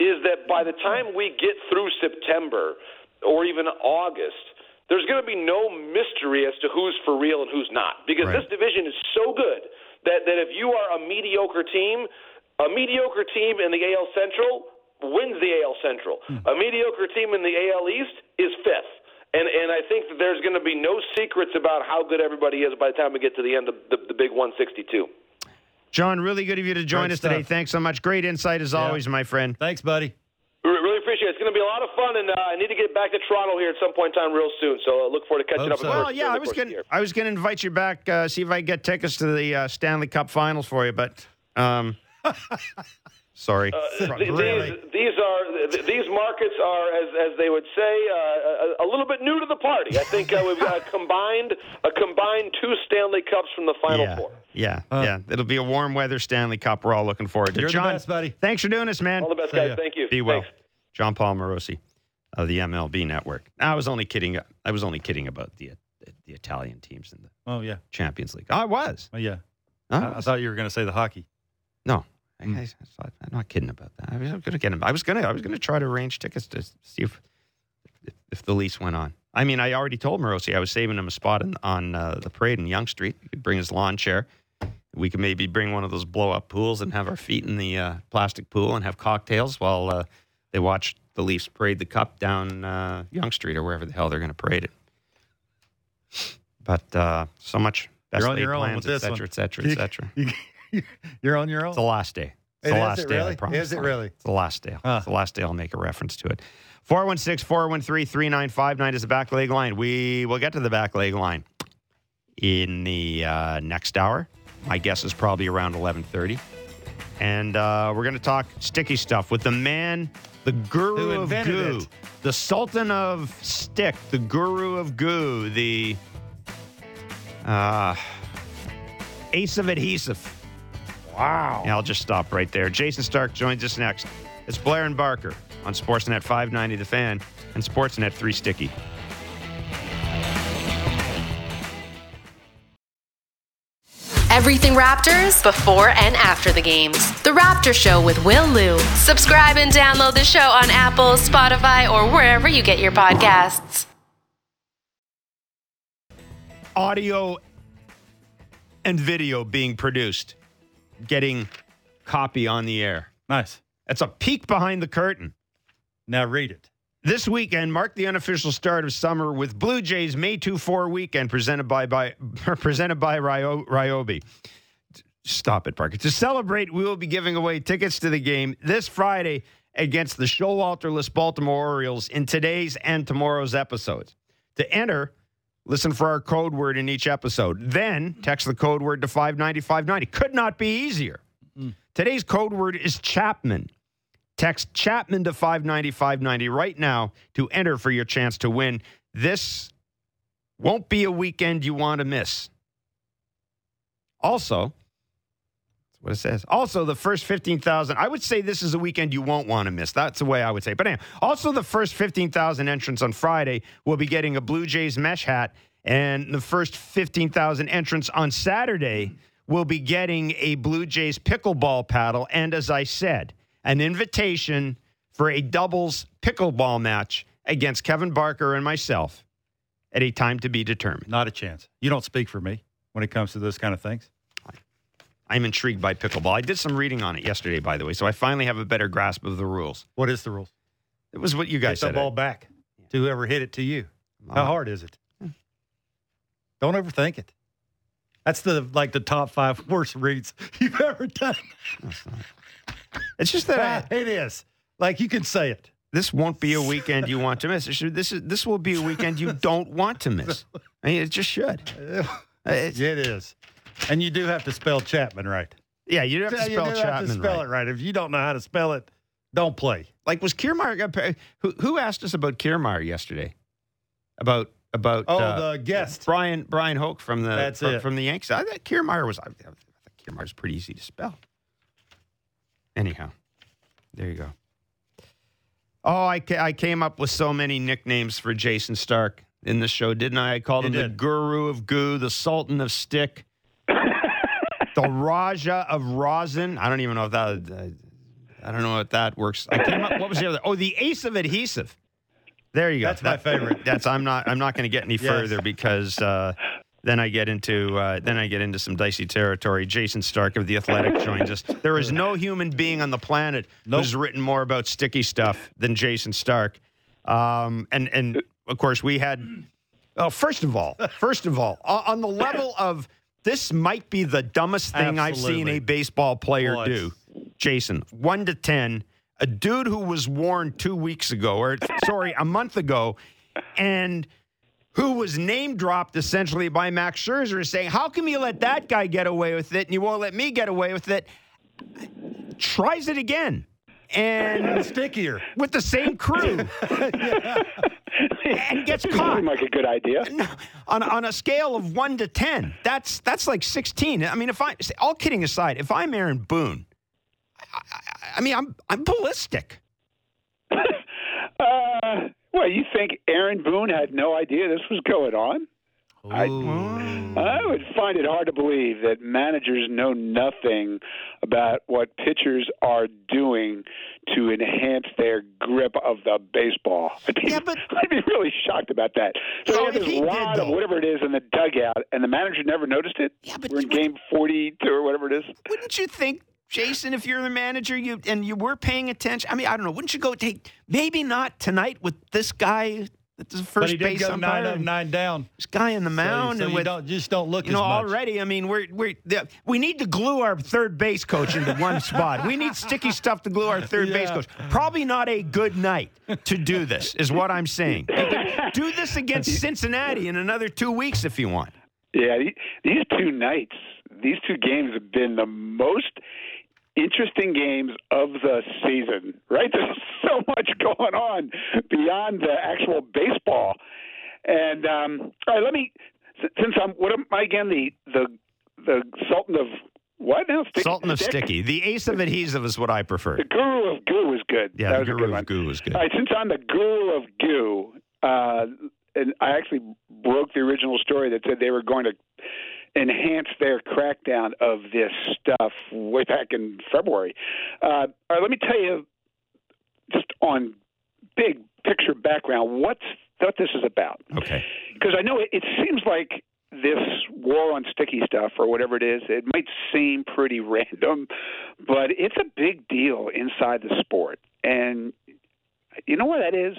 is that by the time we get through September or even August, there's going to be no mystery as to who's for real and who's not, because right. This division is so good that if you are a mediocre team in the AL Central wins the AL Central. A mediocre team in the AL East is 5th. And I think that there's going to be no secrets about how good everybody is by the time we get to the end of the big 162. John, really good of you to join us today. Thanks so much. Great insight as always, my friend. Thanks, buddy. Really appreciate it. It's going to be a lot of fun, and I need to get back to Toronto here at some point in time real soon. So I look forward to catching up. I was going to invite you back, see if I can get tickets to the Stanley Cup Finals for you, but sorry. Really? These markets are, as they would say, a little bit new to the party. I think we've got a combined 2 Stanley Cups from the Final Four. Yeah. It'll be a warm weather Stanley Cup. We're all looking forward to it. John, the best, buddy. Thanks for doing this, man. All the best, guys. Thank you. Be well. Thanks. John Paul Morosi of the MLB Network. I was only kidding. I was only kidding about the Italian teams in the Champions League. I was. Oh yeah. I thought you were going to say the hockey. No. I'm not kidding about that. I was going to get him. I was going to try to arrange tickets to see if the lease went on. I mean, I already told Morosi I was saving him a spot on the parade in Yonge Street. He could bring his lawn chair. We could maybe bring one of those blow-up pools and have our feet in the plastic pool and have cocktails while they watch the Leafs parade the cup down Yonge Street or wherever the hell they're going to parade it. But so much best laid plans, et cetera. You're on your own? It's the last day. I promise. Is it really? It's the last day. It's the last day I'll make a reference to it. 416-413-3959 is the back leg line. We will get to the back leg line in the next hour. My guess is probably around 11:30. And we're going to talk sticky stuff with the man, the guru of goo, the sultan of stick, the guru of goo, the ace of adhesive. Wow. Yeah, I'll just stop right there. Jayson Stark joins us next. It's Blair and Barker on Sportsnet 590 The Fan and Sportsnet 3 Sticky. Everything Raptors before and after the games. The Raptor Show with Will Liu. Subscribe and download the show on Apple, Spotify, or wherever you get your podcasts. Audio and video being produced getting copy on the air. Nice. That's a peek behind the curtain. Now read it. This weekend marked the unofficial start of summer with Blue Jays May 2-4 weekend presented by Ryobi. Stop it, Parker. To celebrate, we will be giving away tickets to the game this Friday against the Showalter-less Baltimore Orioles in today's and tomorrow's episodes. To enter, listen for our code word in each episode. Then text the code word to 590-590. Could not be easier. Today's code word is Chapman. Text Chapman to 590-590 right now to enter for your chance to win. This won't be a weekend you want to miss. Also, that's what it says. Also, the first 15,000. I would say this is a weekend you won't want to miss. That's the way I would say it. But anyway, also the first 15,000 entrants on Friday will be getting a Blue Jays mesh hat. And the first 15,000 entrants on Saturday will be getting a Blue Jays pickleball paddle. And as I said, an invitation for a doubles pickleball match against Kevin Barker and myself at a time to be determined. Not a chance. You don't speak for me when it comes to those kind of things. I'm intrigued by pickleball. I did some reading on it yesterday, by the way, so I finally have a better grasp of the rules. What is the rules? It was what you guys said. Hit the ball back to whoever hit it to you. How hard is it? Don't overthink it. That's the top five worst reads you've ever done. It's just that it is. Like, you can say it. This won't be a weekend you want to miss. This will be a weekend you don't want to miss. I mean, it just should. It is. And you do have to spell Chapman right. Yeah, you have to spell Chapman right. You do have to spell it right. If you don't know how to spell it, don't play. Like, was Kiermaier... Who asked us about Kiermaier yesterday? The guest. Brian Hoke from the Yankees. I thought Kiermaier was pretty easy to spell. Anyhow, there you go. Oh, I came up with so many nicknames for Jayson Stark in this show, didn't I? I called him the Guru of Goo, the Sultan of Stick, the Raja of Rosin. I don't even know if that. I don't know if that works. I came up. What was the other? Oh, the Ace of Adhesive. There you go. That's my favorite. I'm not going to get any further because then I get into some dicey territory. Jayson Stark of The Athletic joins us. There is no human being on the planet who's written more about sticky stuff than Jayson Stark. And of course we had. Oh, first of all, on the level of this might be the dumbest thing I've seen a baseball player do. Jayson, 1 to 10. A dude who was warned 2 weeks ago, a month ago, and who was name-dropped essentially by Max Scherzer, saying, how come you let that guy get away with it and you won't let me get away with it? Tries it again. And stickier. With the same crew. And gets caught. Seems like a good idea. On a scale of 1 to 10, that's like 16. I mean, all kidding aside, if I'm Aaron Boone, I'm ballistic. You think Aaron Boone had no idea this was going on? I would find it hard to believe that managers know nothing about what pitchers are doing to enhance their grip of the baseball. I'd be really shocked about that. So there's a lot of whatever it is in the dugout, and the manager never noticed it? Yeah, but we're in game 42 or whatever it is. Wouldn't you think, Jayson, if you're the manager and you were paying attention, I mean, I don't know, wouldn't you go take, maybe not tonight with this guy at the first base umpire? 9 down. This guy in the mound. So just don't look as much. Already, I mean, we need to glue our third base coach into one spot. We need sticky stuff to glue our third base coach. Probably not a good night to do this, is what I'm saying. Do this against Cincinnati in another 2 weeks if you want. Yeah, these 2 nights, these 2 games have been the most interesting games of the season, right? There's so much going on beyond the actual baseball. And all right, let me. Since I'm, what am I again? The Sultan of what now? Sultan of Sticky. The Ace of Adhesive is what I prefer. The Guru of Goo was good. Yeah, that the Guru of Goo was good. All right, since I'm the Guru of Goo, and I actually broke the original story that said they were going to enhance their crackdown of this stuff way back in February. All right, let me tell you, just on big picture background, what this is about. Okay. Because I know it seems like this war on sticky stuff or whatever it is, it might seem pretty random, but it's a big deal inside the sport. And you know what that is?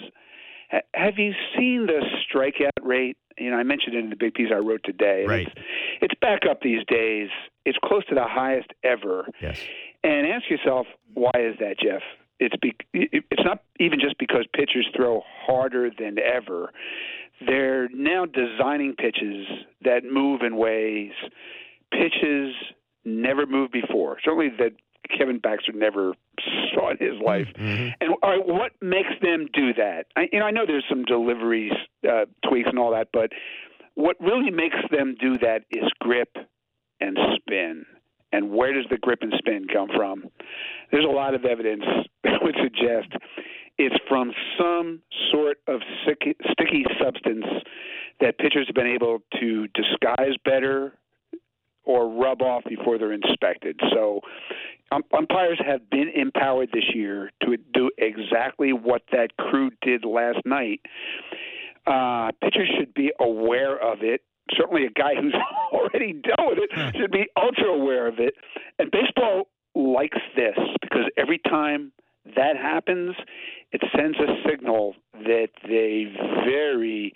Have you seen the strikeout rate? You know, I mentioned it in the big piece I wrote today. Right. It's back up these days. It's close to the highest ever. Yes. And ask yourself, why is that, Jeff? It's not even just because pitchers throw harder than ever. They're now designing pitches that move in ways pitches never moved before. Certainly that Kevin Baxter never saw in his life. Mm-hmm. And all right, what makes them do that? I know there's some deliveries, tweaks and all that, but what really makes them do that is grip and spin. And where does the grip and spin come from? There's a lot of evidence that would suggest it's from some sort of sticky substance that pitchers have been able to disguise better or rub off before they're inspected. So umpires have been empowered this year to do exactly what that crew did last night. Pitchers should be aware of it. Certainly a guy who's already dealt with it should be ultra aware of it. And baseball likes this because every time that happens, it sends a signal that they very,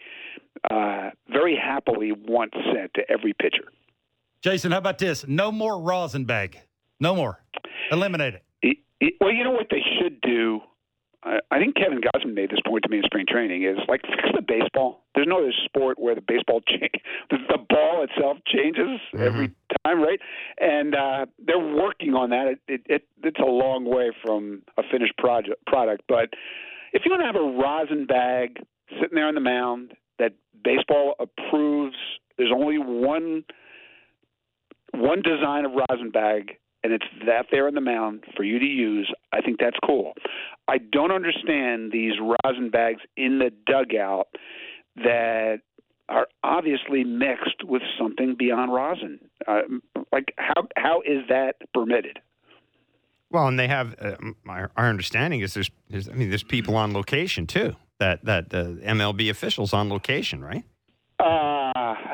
very happily want sent to every pitcher. Jason, how about this? No more Rosenbag. No more. Eliminate it. Well, you know what they should do? I think Kevin Gausman made this point to me in spring training, is like fix the baseball. There's no other sport where the baseball the ball itself changes every time, right? And they're working on that. It's a long way from a finished product. But if you want to have a rosin bag sitting there on the mound that baseball approves, there's only one design of rosin bag, and it's that there on the mound for you to use. I think that's cool. I don't understand these rosin bags in the dugout that are obviously mixed with something beyond rosin. How is that permitted? Well, and they have our understanding is there's people on location too that MLB officials on location, right? I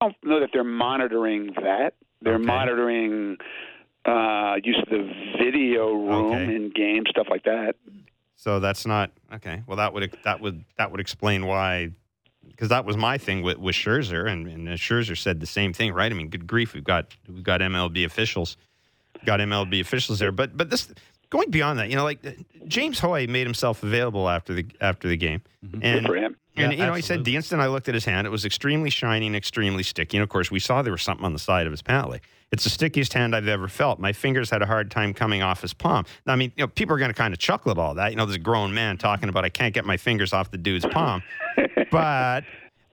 don't know that they're monitoring that. They're monitoring use of the video room in games, stuff like that. So that's not okay. Well, that would explain why, because that was my thing with Scherzer, and Scherzer said the same thing, right? I mean, good grief, we've got MLB officials there, but this going beyond that, you know, like James Hoye made himself available after the game, and good for him. And, yeah, you know, absolutely. He said the instant I looked at his hand, it was extremely shiny and extremely sticky. And, of course, we saw there was something on the side of his palate. It's the stickiest hand I've ever felt. My fingers had a hard time coming off his palm. Now, I mean, you know, people are going to kind of chuckle at all that. You know, there's a grown man talking about I can't get my fingers off the dude's palm. But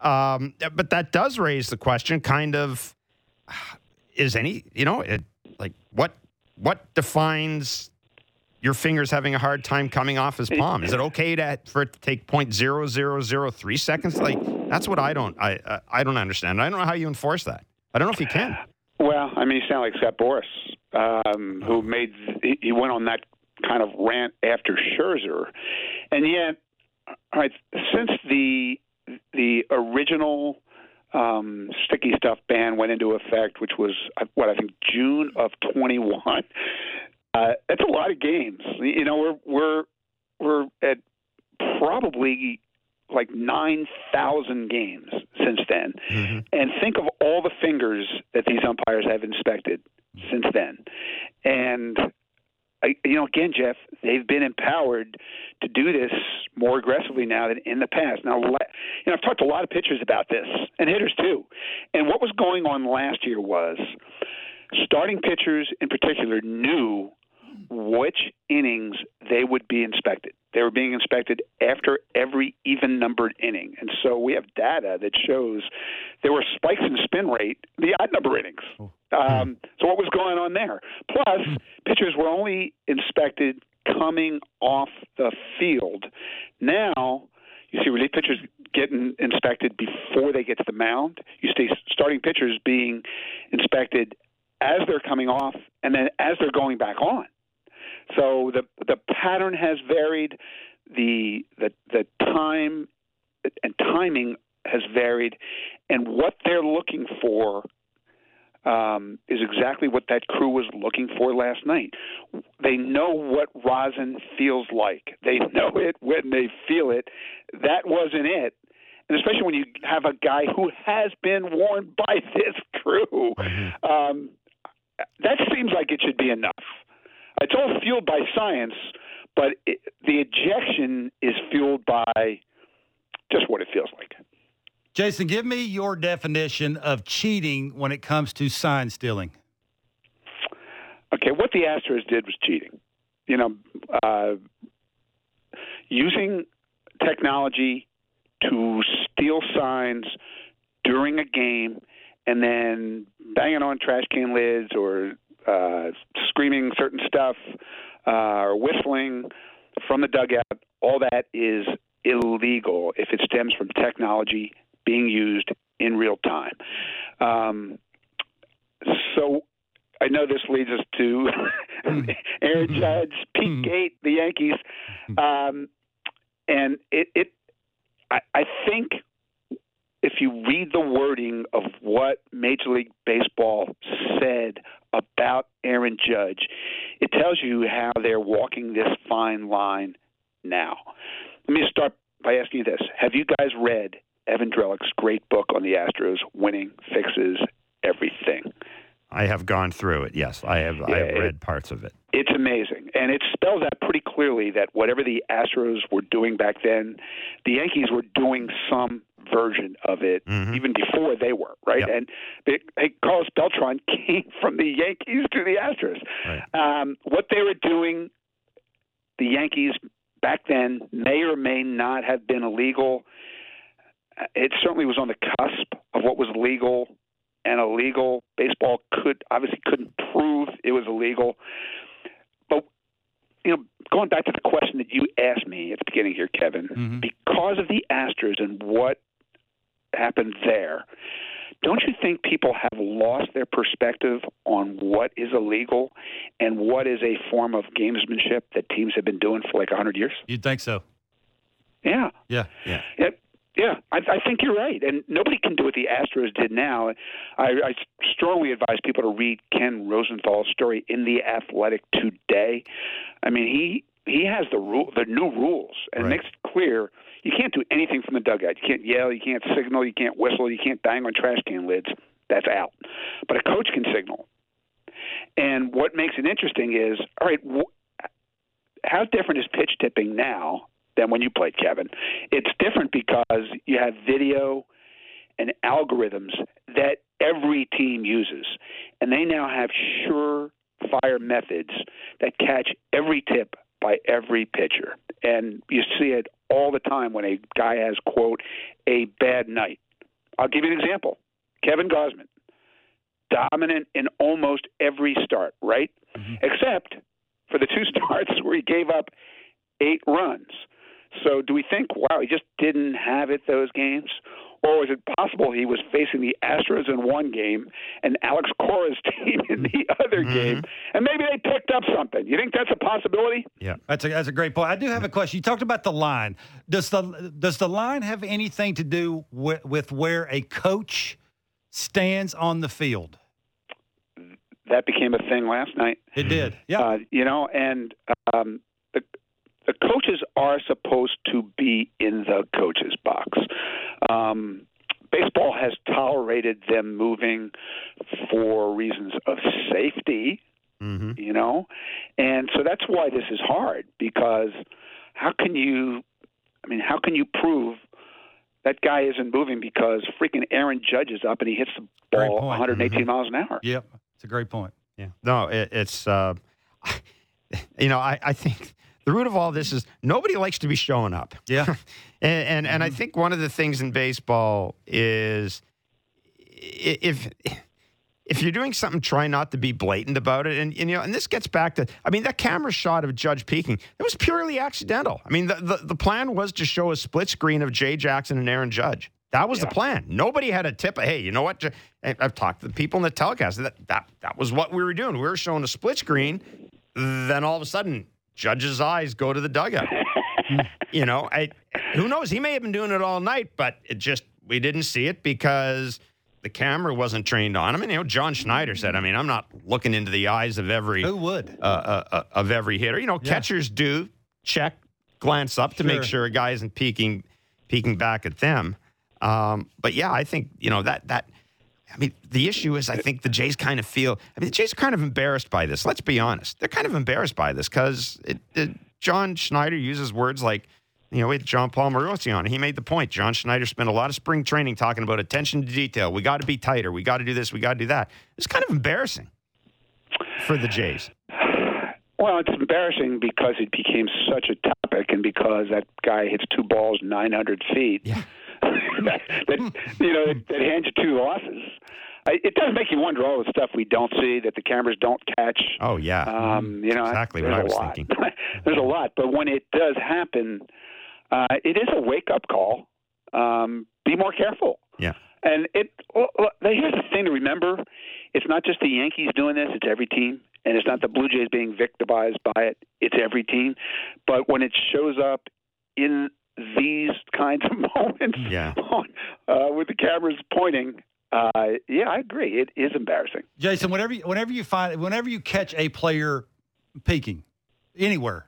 that does raise the question, kind of, is any, you know, what defines your finger's having a hard time coming off his palm? Is it okay for it to take 0.0003 seconds? Like, that's what I don't understand. I don't know how you enforce that. I don't know if you can. Well, I mean, you sound like Scott Boras, who he went on that kind of rant after Scherzer. And yet, all right, since the original sticky stuff ban went into effect, which was, June of 21, that's a lot of games. You know, we're at probably like 9,000 games since then. Mm-hmm. And think of all the fingers that these umpires have inspected since then. And, again, Jeff, they've been empowered to do this more aggressively now than in the past. Now, I've talked to a lot of pitchers about this, and hitters too. And what was going on last year was starting pitchers in particular knew which innings they would be inspected. They were being inspected after every even-numbered inning. And so we have data that shows there were spikes in spin rate, the odd-number innings. So what was going on there? Plus, pitchers were only inspected coming off the field. Now, you see relief pitchers getting inspected before they get to the mound. You see starting pitchers being inspected as they're coming off and then as they're going back on. So the pattern has varied, the time and timing has varied, and what they're looking for is exactly what that crew was looking for last night. They know what rosin feels like. They know it when they feel it. That wasn't it. And especially when you have a guy who has been warned by this crew, that seems like it should be enough. It's all fueled by science, but the ejection is fueled by just what it feels like. Jason, give me your definition of cheating when it comes to sign stealing. Okay, what the Astros did was cheating. You know, using technology to steal signs during a game and then banging on trash can lids or screaming certain stuff or whistling from the dugout, all that is illegal if it stems from technology being used in real time. So I know this leads us to Aaron Judge, Pete Gate, the Yankees. And I think if you read the wording of what Major League Baseball said about Aaron Judge, it tells you how they're walking this fine line now. Let me start by asking you this. Have you guys read Evan Drellick's great book on the Astros, Winning Fixes Everything? I have gone through it, yes. I have read parts of it. It's amazing. And it spells out pretty clearly that whatever the Astros were doing back then, the Yankees were doing some version of it even before they were, right? Yep. And Carlos Beltran came from the Yankees to the Astros. Right. What they were doing, the Yankees back then may or may not have been illegal. It certainly was on the cusp of what was legal and illegal. Baseball couldn't prove it was illegal. But, you know, going back to the question that you asked me at the beginning here, Kevin, because of the Astros and what happened there, don't you think people have lost their perspective on what is illegal and what is a form of gamesmanship that teams have been doing for like 100 years? You'd think so. Yeah. Yeah, I think you're right. And nobody can do what the Astros did now. I strongly advise people to read Ken Rosenthal's story in The Athletic today. I mean, he has the new rules, and makes it clear you can't do anything from the dugout. You can't yell, you can't signal, you can't whistle, you can't bang on trash can lids. That's out. But a coach can signal. And what makes it interesting is, all right, how different is pitch tipping now than when you played, Kevin? It's different because you have video and algorithms that every team uses, and they now have surefire methods that catch every tip by every pitcher. And you see it all the time when a guy has, quote, a bad night. I'll give you an example. Kevin Gausman, dominant in almost every start, right? Except for the two starts where he gave up 8 runs. So do we think, wow, he just didn't have it those games? Or is it possible he was facing the Astros in one game and Alex Cora's team in the other game, and maybe they picked up something? You think that's a possibility? Yeah, that's a great point. I do have a question. You talked about the line. Does the line have anything to do with where a coach stands on the field? That became a thing last night. It did, yeah. The coaches are supposed to be in the coach's box. Baseball has tolerated them moving for reasons of safety, and so that's why this is hard, because how can you prove that guy isn't moving because freaking Aaron Judge is up and he hits the ball 118 miles an hour? Yep, it's a great point. Yeah, no, it's you know, I think the root of all this is nobody likes to be showing up. Yeah. and I think one of the things in baseball is if you're doing something, try not to be blatant about it. And you know, and this gets back to, I mean, that camera shot of Judge peeking, it was purely accidental. I mean, the plan was to show a split screen of Jay Jackson and Aaron Judge. That was the plan. Nobody had a tip of, hey, you know what? I've talked to the people in the telecast. That was what we were doing. We were showing a split screen. Then all of a sudden, Judge's eyes go to the dugout. Who knows? He may have been doing it all night, but it just we didn't see it because the camera wasn't trained on him. And, you know, John Schneider said, I mean, I'm not looking into the eyes of every of every hitter. You know, catchers do check, glance up to make sure a guy isn't peeking back at them. But, yeah, I think, you know, that I mean, the issue is I think the Jays kind of feel – I mean, the Jays are kind of embarrassed by this. Let's be honest. They're kind of embarrassed by this because John Schneider uses words like, you know, with John Paul Morosi on it. He made the point. John Schneider spent a lot of spring training talking about attention to detail. We got to be tighter. We got to do this. We got to do that. It's kind of embarrassing for the Jays. Well, it's embarrassing because it became such a topic and because that guy hits two balls 900 feet. Yeah. that hands you two losses. It does make you wonder all the stuff we don't see that the cameras don't catch. Oh yeah, exactly what I was thinking. There's a lot, but when it does happen, it is a wake-up call. Be more careful. Yeah, and here's the thing to remember: it's not just the Yankees doing this; it's every team, and it's not the Blue Jays being victimized by it. It's every team, but when it shows up in these kinds of moments with the cameras pointing. I agree. It is embarrassing. Jason, whenever you catch a player peeking anywhere,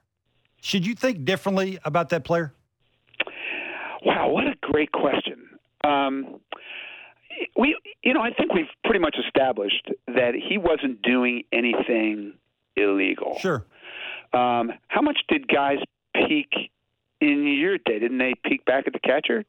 should you think differently about that player? Wow, what a great question. I think we've pretty much established that he wasn't doing anything illegal. Sure. How much did guys peek in your day? Didn't they peek back at the catcher?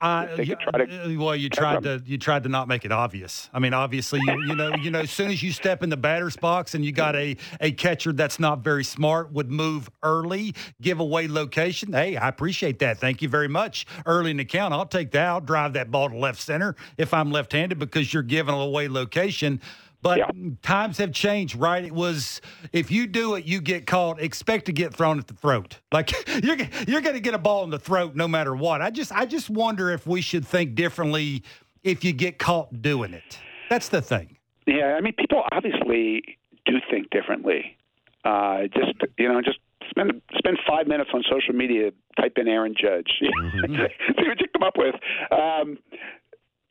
You tried to not make it obvious. I mean, obviously, you know, as soon as you step in the batter's box and you got a catcher that's not very smart, would move early, give away location. Hey, I appreciate that. Thank you very much. Early in the count, I'll take that. I'll drive that ball to left center if I'm left-handed because you're giving away location. But times have changed, right? It was, if you do it, you get caught. Expect to get thrown at the throat. Like you're going to get a ball in the throat no matter what. I just wonder if we should think differently if you get caught doing it. That's the thing. Yeah, I mean, people obviously do think differently. Just spend 5 minutes on social media. Type in Aaron Judge. See what you come up with.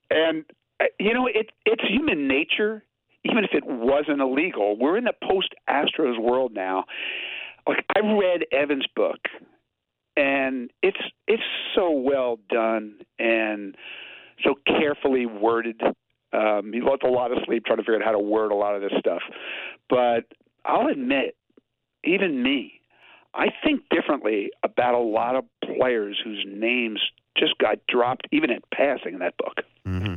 It's human nature. Even if it wasn't illegal, we're in the post-Astros world now. Like I read Evan's book, and it's so well done and so carefully worded. He lost a lot of sleep trying to figure out how to word a lot of this stuff. But I'll admit, even me, I think differently about a lot of players whose names just got dropped, even in passing in that book. Mm-hmm.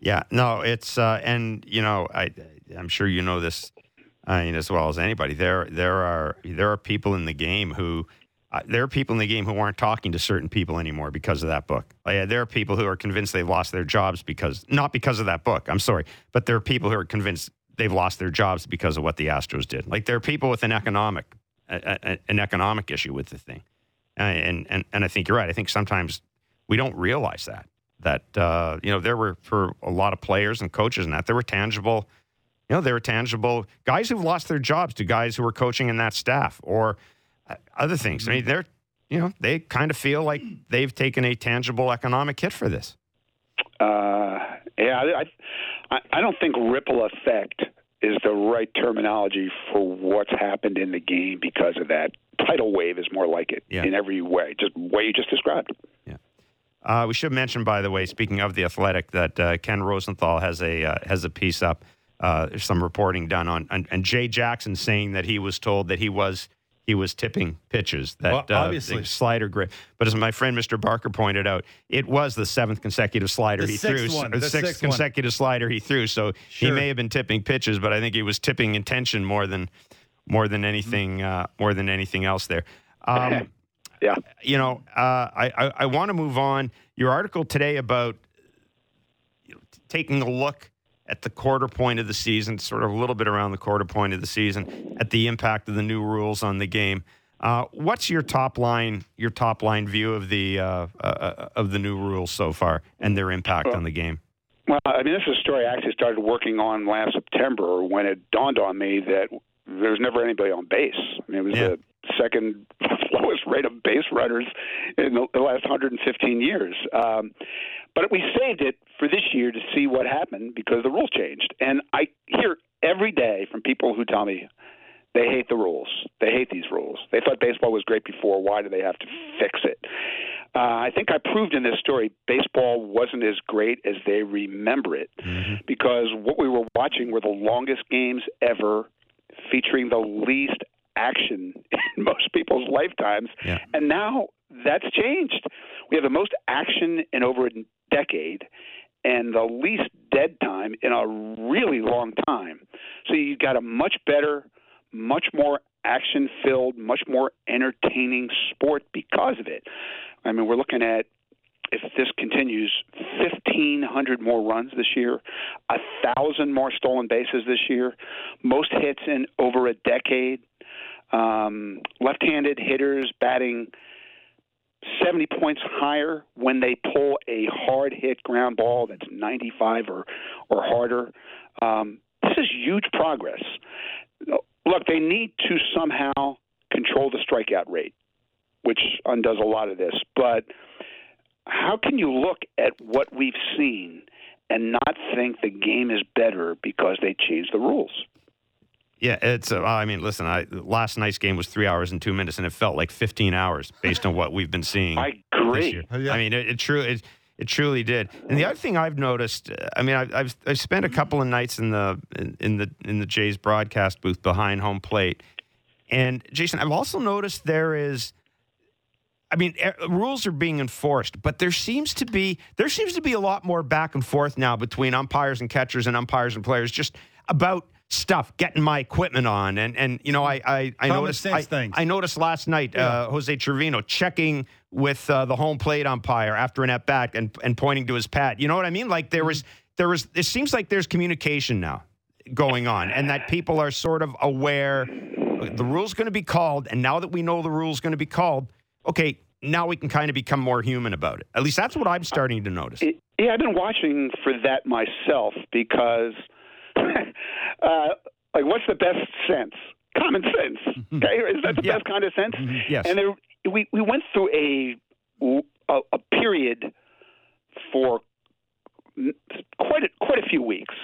Yeah, no, it's and you know I'm sure you know this, I mean, as well as anybody. There are people in the game who aren't talking to certain people anymore because of that book. There are people who are convinced they've lost their jobs because of that book. I'm sorry, but there are people who are convinced they've lost their jobs because of what the Astros did. Like there are people with an economic issue with the thing, and I think you're right. I think sometimes we don't realize that. There were, for a lot of players and coaches and that, there were tangible guys who've lost their jobs to guys who were coaching in that staff or other things. I mean, they kind of feel like they've taken a tangible economic hit for this. I don't think ripple effect is the right terminology for what's happened in the game because of that. Tidal wave is more like it in every way, just the way you just described. Yeah. We should mention, by the way, speaking of The Athletic, that Ken Rosenthal has a piece up, there's some reporting done on Jay Jackson saying that he was told that he was tipping pitches, that obviously slider grip. But as my friend Mr. Barker pointed out, it was the seventh consecutive slider slider he threw. So he may have been tipping pitches, but I think he was tipping intention more than anything else there. Yeah, I want to move on. Your article today about taking a look at the quarter point of the season, sort of a little bit around the quarter point of the season, at the impact of the new rules on the game. What's your top line view of the new rules so far and their impact on the game? Well, I mean, this is a story I actually started working on last September when it dawned on me that there was never anybody on base. I mean, it was the second lowest rate of base runners in the last 115 years. But we saved it for this year to see what happened because the rules changed. And I hear every day from people who tell me they hate the rules. They hate these rules. They thought baseball was great before. Why do they have to fix it? I think I proved in this story baseball wasn't as great as they remember it because what we were watching were the longest games ever featuring the least action in most people's lifetimes. Yeah. And now that's changed. We have the most action in over a decade and the least dead time in a really long time. So you've got a much better, much more action-filled, much more entertaining sport because of it. I mean, we're looking at, if this continues, 1,500 more runs this year, 1,000 more stolen bases this year, most hits in over a decade, left-handed hitters batting 70 points higher when they pull a hard-hit ground ball that's 95 or harder. This is huge progress. Look, they need to somehow control the strikeout rate, which undoes a lot of this. But how can you look at what we've seen and not think the game is better because they changed the rules? Yeah, it's. I mean, listen. Last night's game was 3 hours and 2 minutes, and it felt like 15 hours based on what we've been seeing. I agree. This year. Oh, yeah. I mean, it truly did. And the other thing I've noticed, I mean, I've spent a couple of nights in the Jays broadcast booth behind home plate, and Jason, I've also noticed there is. I mean, rules are being enforced, but there seems to be a lot more back and forth now between umpires and catchers and umpires and players just about stuff, getting my equipment on, and you know, I noticed last night Jose Trevino checking with the home plate umpire after an at bat and pointing to his pad. You know what I mean? Like there was. It seems like there's communication now going on, and that people are sort of aware the rule's going to be called, and now that we know the rule's going to be called. Okay, now we can kind of become more human about it. At least that's what I'm starting to notice. Yeah, I've been watching for that myself because, like, what's the best sense? Common sense. Okay, is that the best kind of sense? Mm-hmm. Yes. And there, we went through a period for quite a few weeks.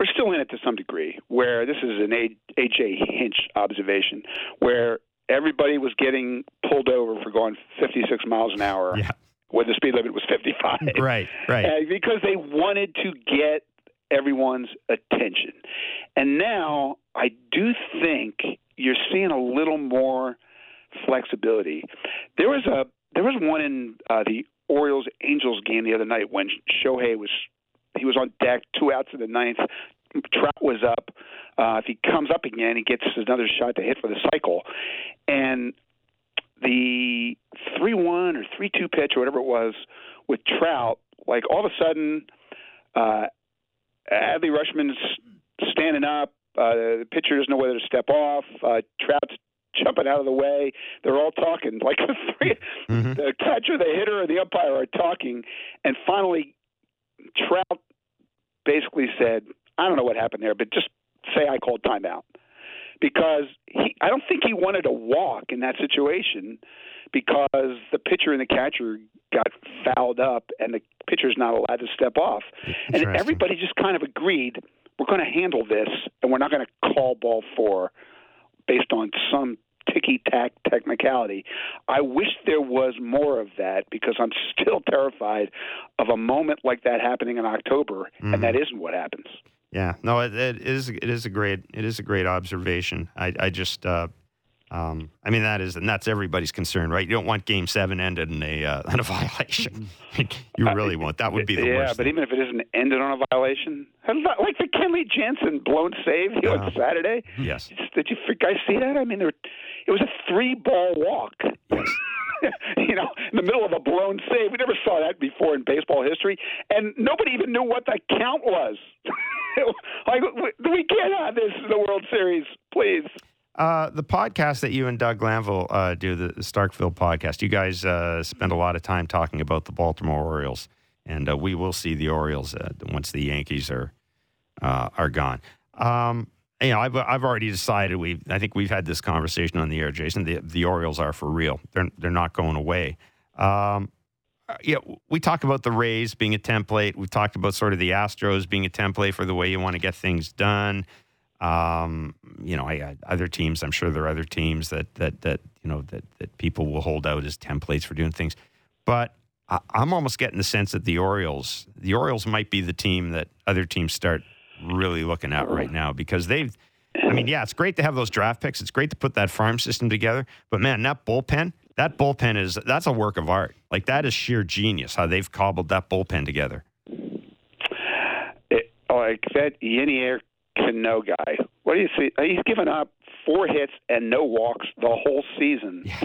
We're still in it to some degree, where this is an A.J. Hinch observation, where everybody was getting pulled over for going 56 miles an hour when the speed limit was 55. Right. Because they wanted to get everyone's attention. And now I do think you're seeing a little more flexibility. There was one in the Orioles-Angels game the other night when Shohei was on deck, 2 outs in the ninth. Trout was up. If he comes up again, he gets another shot to hit for the cycle. And the 3-1 or 3-2 pitch or whatever it was with Trout, like all of a sudden, Adley Rushman's standing up. The pitcher doesn't know whether to step off. Trout's jumping out of the way. They're all talking. Like the three, the catcher, the hitter, and the umpire are talking. And finally, Trout basically said, I don't know what happened there, but just say I called timeout. Because I don't think he wanted to walk in that situation because the pitcher and the catcher got fouled up and the pitcher's not allowed to step off. And everybody just kind of agreed, we're going to handle this and we're not going to call ball 4 based on some ticky-tack technicality. I wish there was more of that because I'm still terrified of a moment like that happening in October, and that isn't what happens. Yeah, no, it is a great observation. I mean, that's everybody's concern, right? You don't want Game 7 ended in a violation. You really won't. That would be the worst. Yeah, but even if it isn't ended on a violation, like the Kenley Jansen blown save on Saturday. Yes. Did you guys see that? I mean, it was a 3-ball walk. Yes. You know, in the middle of a blown save. We never saw that before in baseball history, and nobody even knew what the count was. Like, we can't have this in the World Series, please. The podcast that you and Doug Glanville do, the Starkville podcast, you guys spend a lot of time talking about the Baltimore Orioles, and we will see the Orioles once the Yankees are gone. You know, I've already decided. I think we've had this conversation on the air, Jason. The Orioles are for real. They're not going away. yeah, we talk about the Rays being a template. We've talked about sort of the Astros being a template for the way you want to get things done. Other teams, I'm sure there are other teams that people will hold out as templates for doing things. But I'm almost getting the sense that the Orioles might be the team that other teams start really looking at right now, because it's great to have those draft picks. It's great to put that farm system together. But, man, that bullpen that's a work of art. Like, that is sheer genius, how they've cobbled that bullpen together. That Yenier Cano guy, what do you see? He's given up 4 hits and no walks the whole season. Yeah.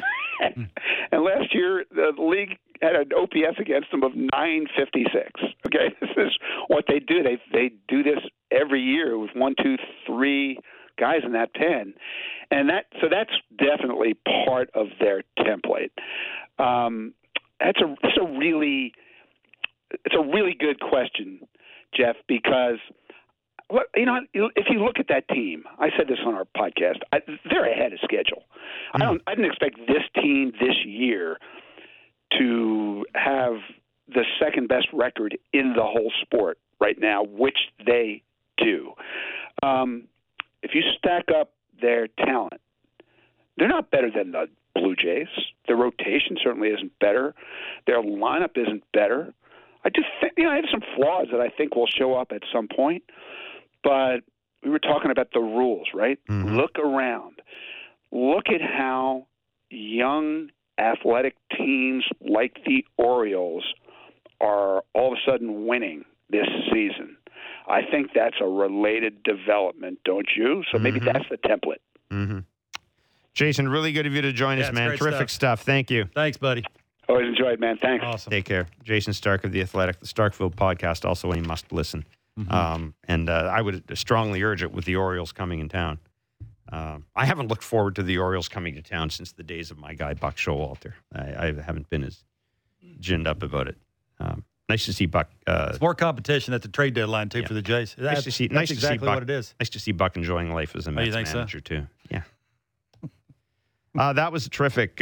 And last year, the league had an OPS against them of 956. Okay, this is what they do. They do this every year with 1, 2, 3 guys in that pen, and that's definitely part of their template. It's a really good question, Jeff, because, you know, if you look at that team, I said this on our podcast, they're ahead of schedule. Mm-hmm. I didn't expect this team this year to have the second-best record in the whole sport right now, which they do. If you stack up their talent, they're not better than the Blue Jays. Their rotation certainly isn't better. Their lineup isn't better. I do think, I have some flaws that I think will show up at some point. But we were talking about the rules, right? Mm-hmm. Look around. Look at how young athletic teams like the Orioles are all of a sudden winning this season. I think that's a related development, don't you? So maybe that's the template. Mm-hmm. Jason, really good of you to join us, man. Terrific stuff. Thank you. Thanks, buddy. Always enjoyed, man. Thanks. Awesome. Take care. Jason Stark of The Athletic, the Starkfield podcast, also a must listen. Mm-hmm. I would strongly urge it with the Orioles coming in town. I haven't looked forward to the Orioles coming to town since the days of my guy, Buck Showalter. I haven't been as ginned up about it. Nice to see Buck. It's more competition at the trade deadline, too, for the Jays. Nice to see Buck enjoying life as a Mets manager, too. Yeah. That was a terrific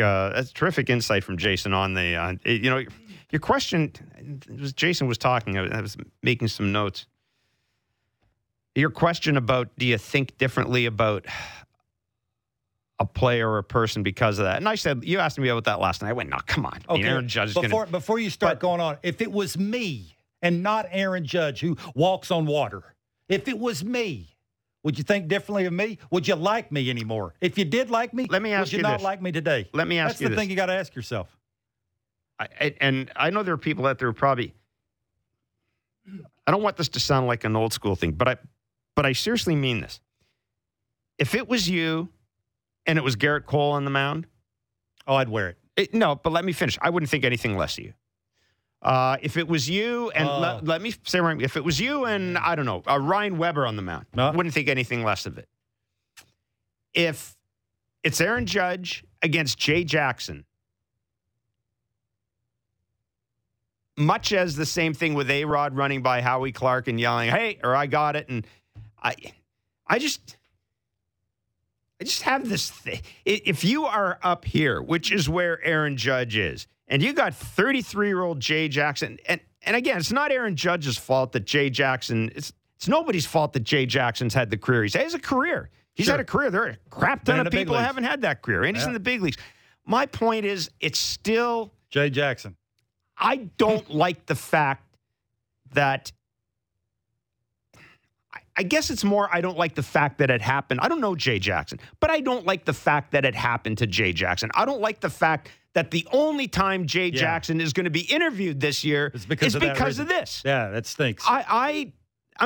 insight from Jason on the, your question. Jason was talking, I was making some notes. Your question about, do you think differently about a player or a person because of that? And I said, you asked me about that last night. I went, no, come on. Okay. Aaron Judge. Before you start going on, if it was me and not Aaron Judge, who walks on water, if it was me, would you think differently of me? Would you like me anymore? If you did like me, like me today? Let me ask you this. That's the thing you got to ask yourself. I know there are people out there who probably, I don't want this to sound like an old school thing, but I seriously mean this. If it was you and it was Gerrit Cole on the mound. Oh, I'd wear it. No, but let me finish. I wouldn't think anything less of you. If it was you and let me say, if it was you and, I don't know, Ryan Weber on the mound, I wouldn't think anything less of it. If it's Aaron Judge against Jay Jackson, much as the same thing with A-Rod running by Howie Clark and yelling, hey, or I got it, and I just have this thing. If you are up here, which is where Aaron Judge is, and you got 33-year-old Jay Jackson, and again, it's not Aaron Judge's fault that Jay Jackson, it's nobody's fault that Jay Jackson's had the career. He's had a career. He's had a career. There are a crap ton of people who haven't had that career, and he's in the big leagues. My point is, it's still Jay Jackson. I don't like the fact that, I guess it's more I don't like the fact that it happened. I don't know Jay Jackson, but I don't like the fact that it happened to Jay Jackson. I don't like the fact that the only time Jay Jackson is going to be interviewed this year is because of this. Yeah, that stinks. I'm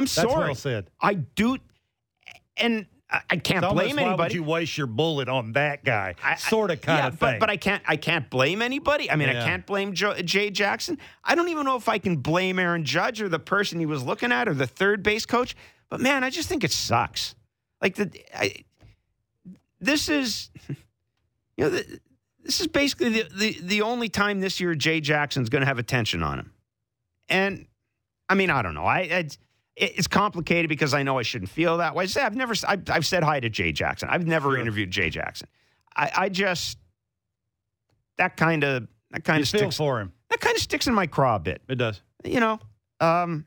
sorry. That's well said. I do, and I can't blame anybody. Why would you waste your bullet on that guy? Sort of thing. But I can't blame anybody. I mean, I can't blame Jay Jackson. I don't even know if I can blame Aaron Judge or the person he was looking at or the third base coach. But, man, I just think it sucks. Like, this is basically the only time this year Jay Jackson's going to have attention on him. And, I mean, I don't know. It's complicated because I know I shouldn't feel that way. I've said hi to Jay Jackson. I've never interviewed Jay Jackson. I just that kind of sticks for him. That kind of sticks in my craw a bit. It does. You know, I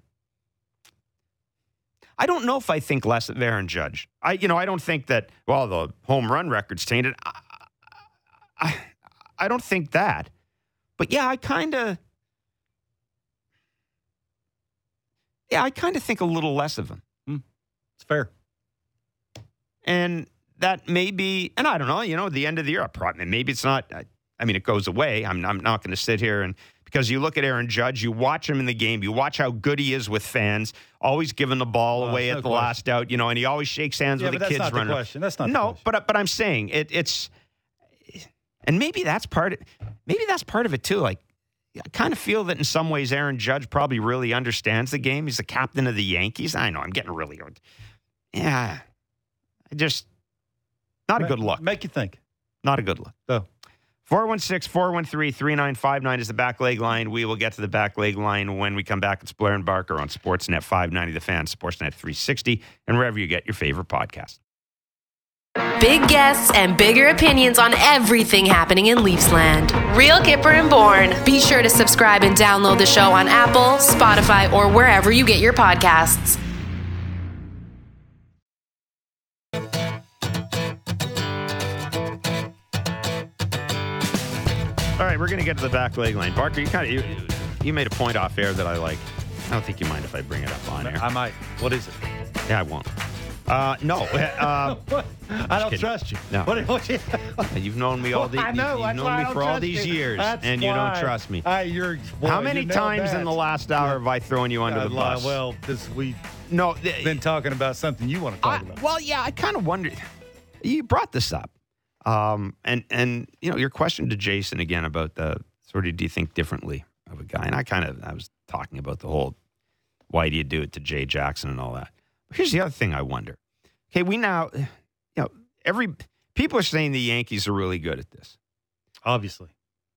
don't know if I think less of Aaron Judge. I don't think that, well, the home run record's tainted. I don't think that. But, yeah, I kind of think a little less of him. It's fair. And that may be, and I don't know, you know, at the end of the year, maybe it's not, I mean, it goes away. I'm not going to sit here and, because you look at Aaron Judge, you watch him in the game, you watch how good he is with fans, always giving the ball away at the last out, you know, and he always shakes hands with the kids running. That's not the question. But I'm saying it's, and maybe that's part of it too. Like, I kind of feel that in some ways Aaron Judge probably really understands the game. He's the captain of the Yankees. I know, I'm getting really old. Yeah. Just not a good look. Make you think. Not a good look. So 416-413-3959 is the back leg line. We will get to the back leg line when we come back. It's Blair and Barker on Sportsnet 590, The Fan, Sportsnet 360, and wherever you get your favorite podcast. Big guests and bigger opinions on everything happening in Leafs land. Real Kipper and Bourne. Be sure to subscribe and download the show on Apple, Spotify, or wherever you get your podcasts. All right, we're going to get to the back leg line. Barker, you made a point off air that I like. I don't think you mind if I bring it up on air. I might. What is it? Yeah, I won't. No. I don't trust you. No. What, you've known me all these. I know. You've known me for all these years, and you don't trust me. How many times in the last hour have I thrown you under the bus? Well, because we've been talking about something you want to talk about. Well, yeah, I kind of wondered. You brought this up. And you know, your question to Jason again about the sort of, do you think differently of a guy? And I was talking about the whole, why do you do it to Jay Jackson and all that? But here's the other thing I wonder. Okay, we now, you know, people are saying the Yankees are really good at this. Obviously.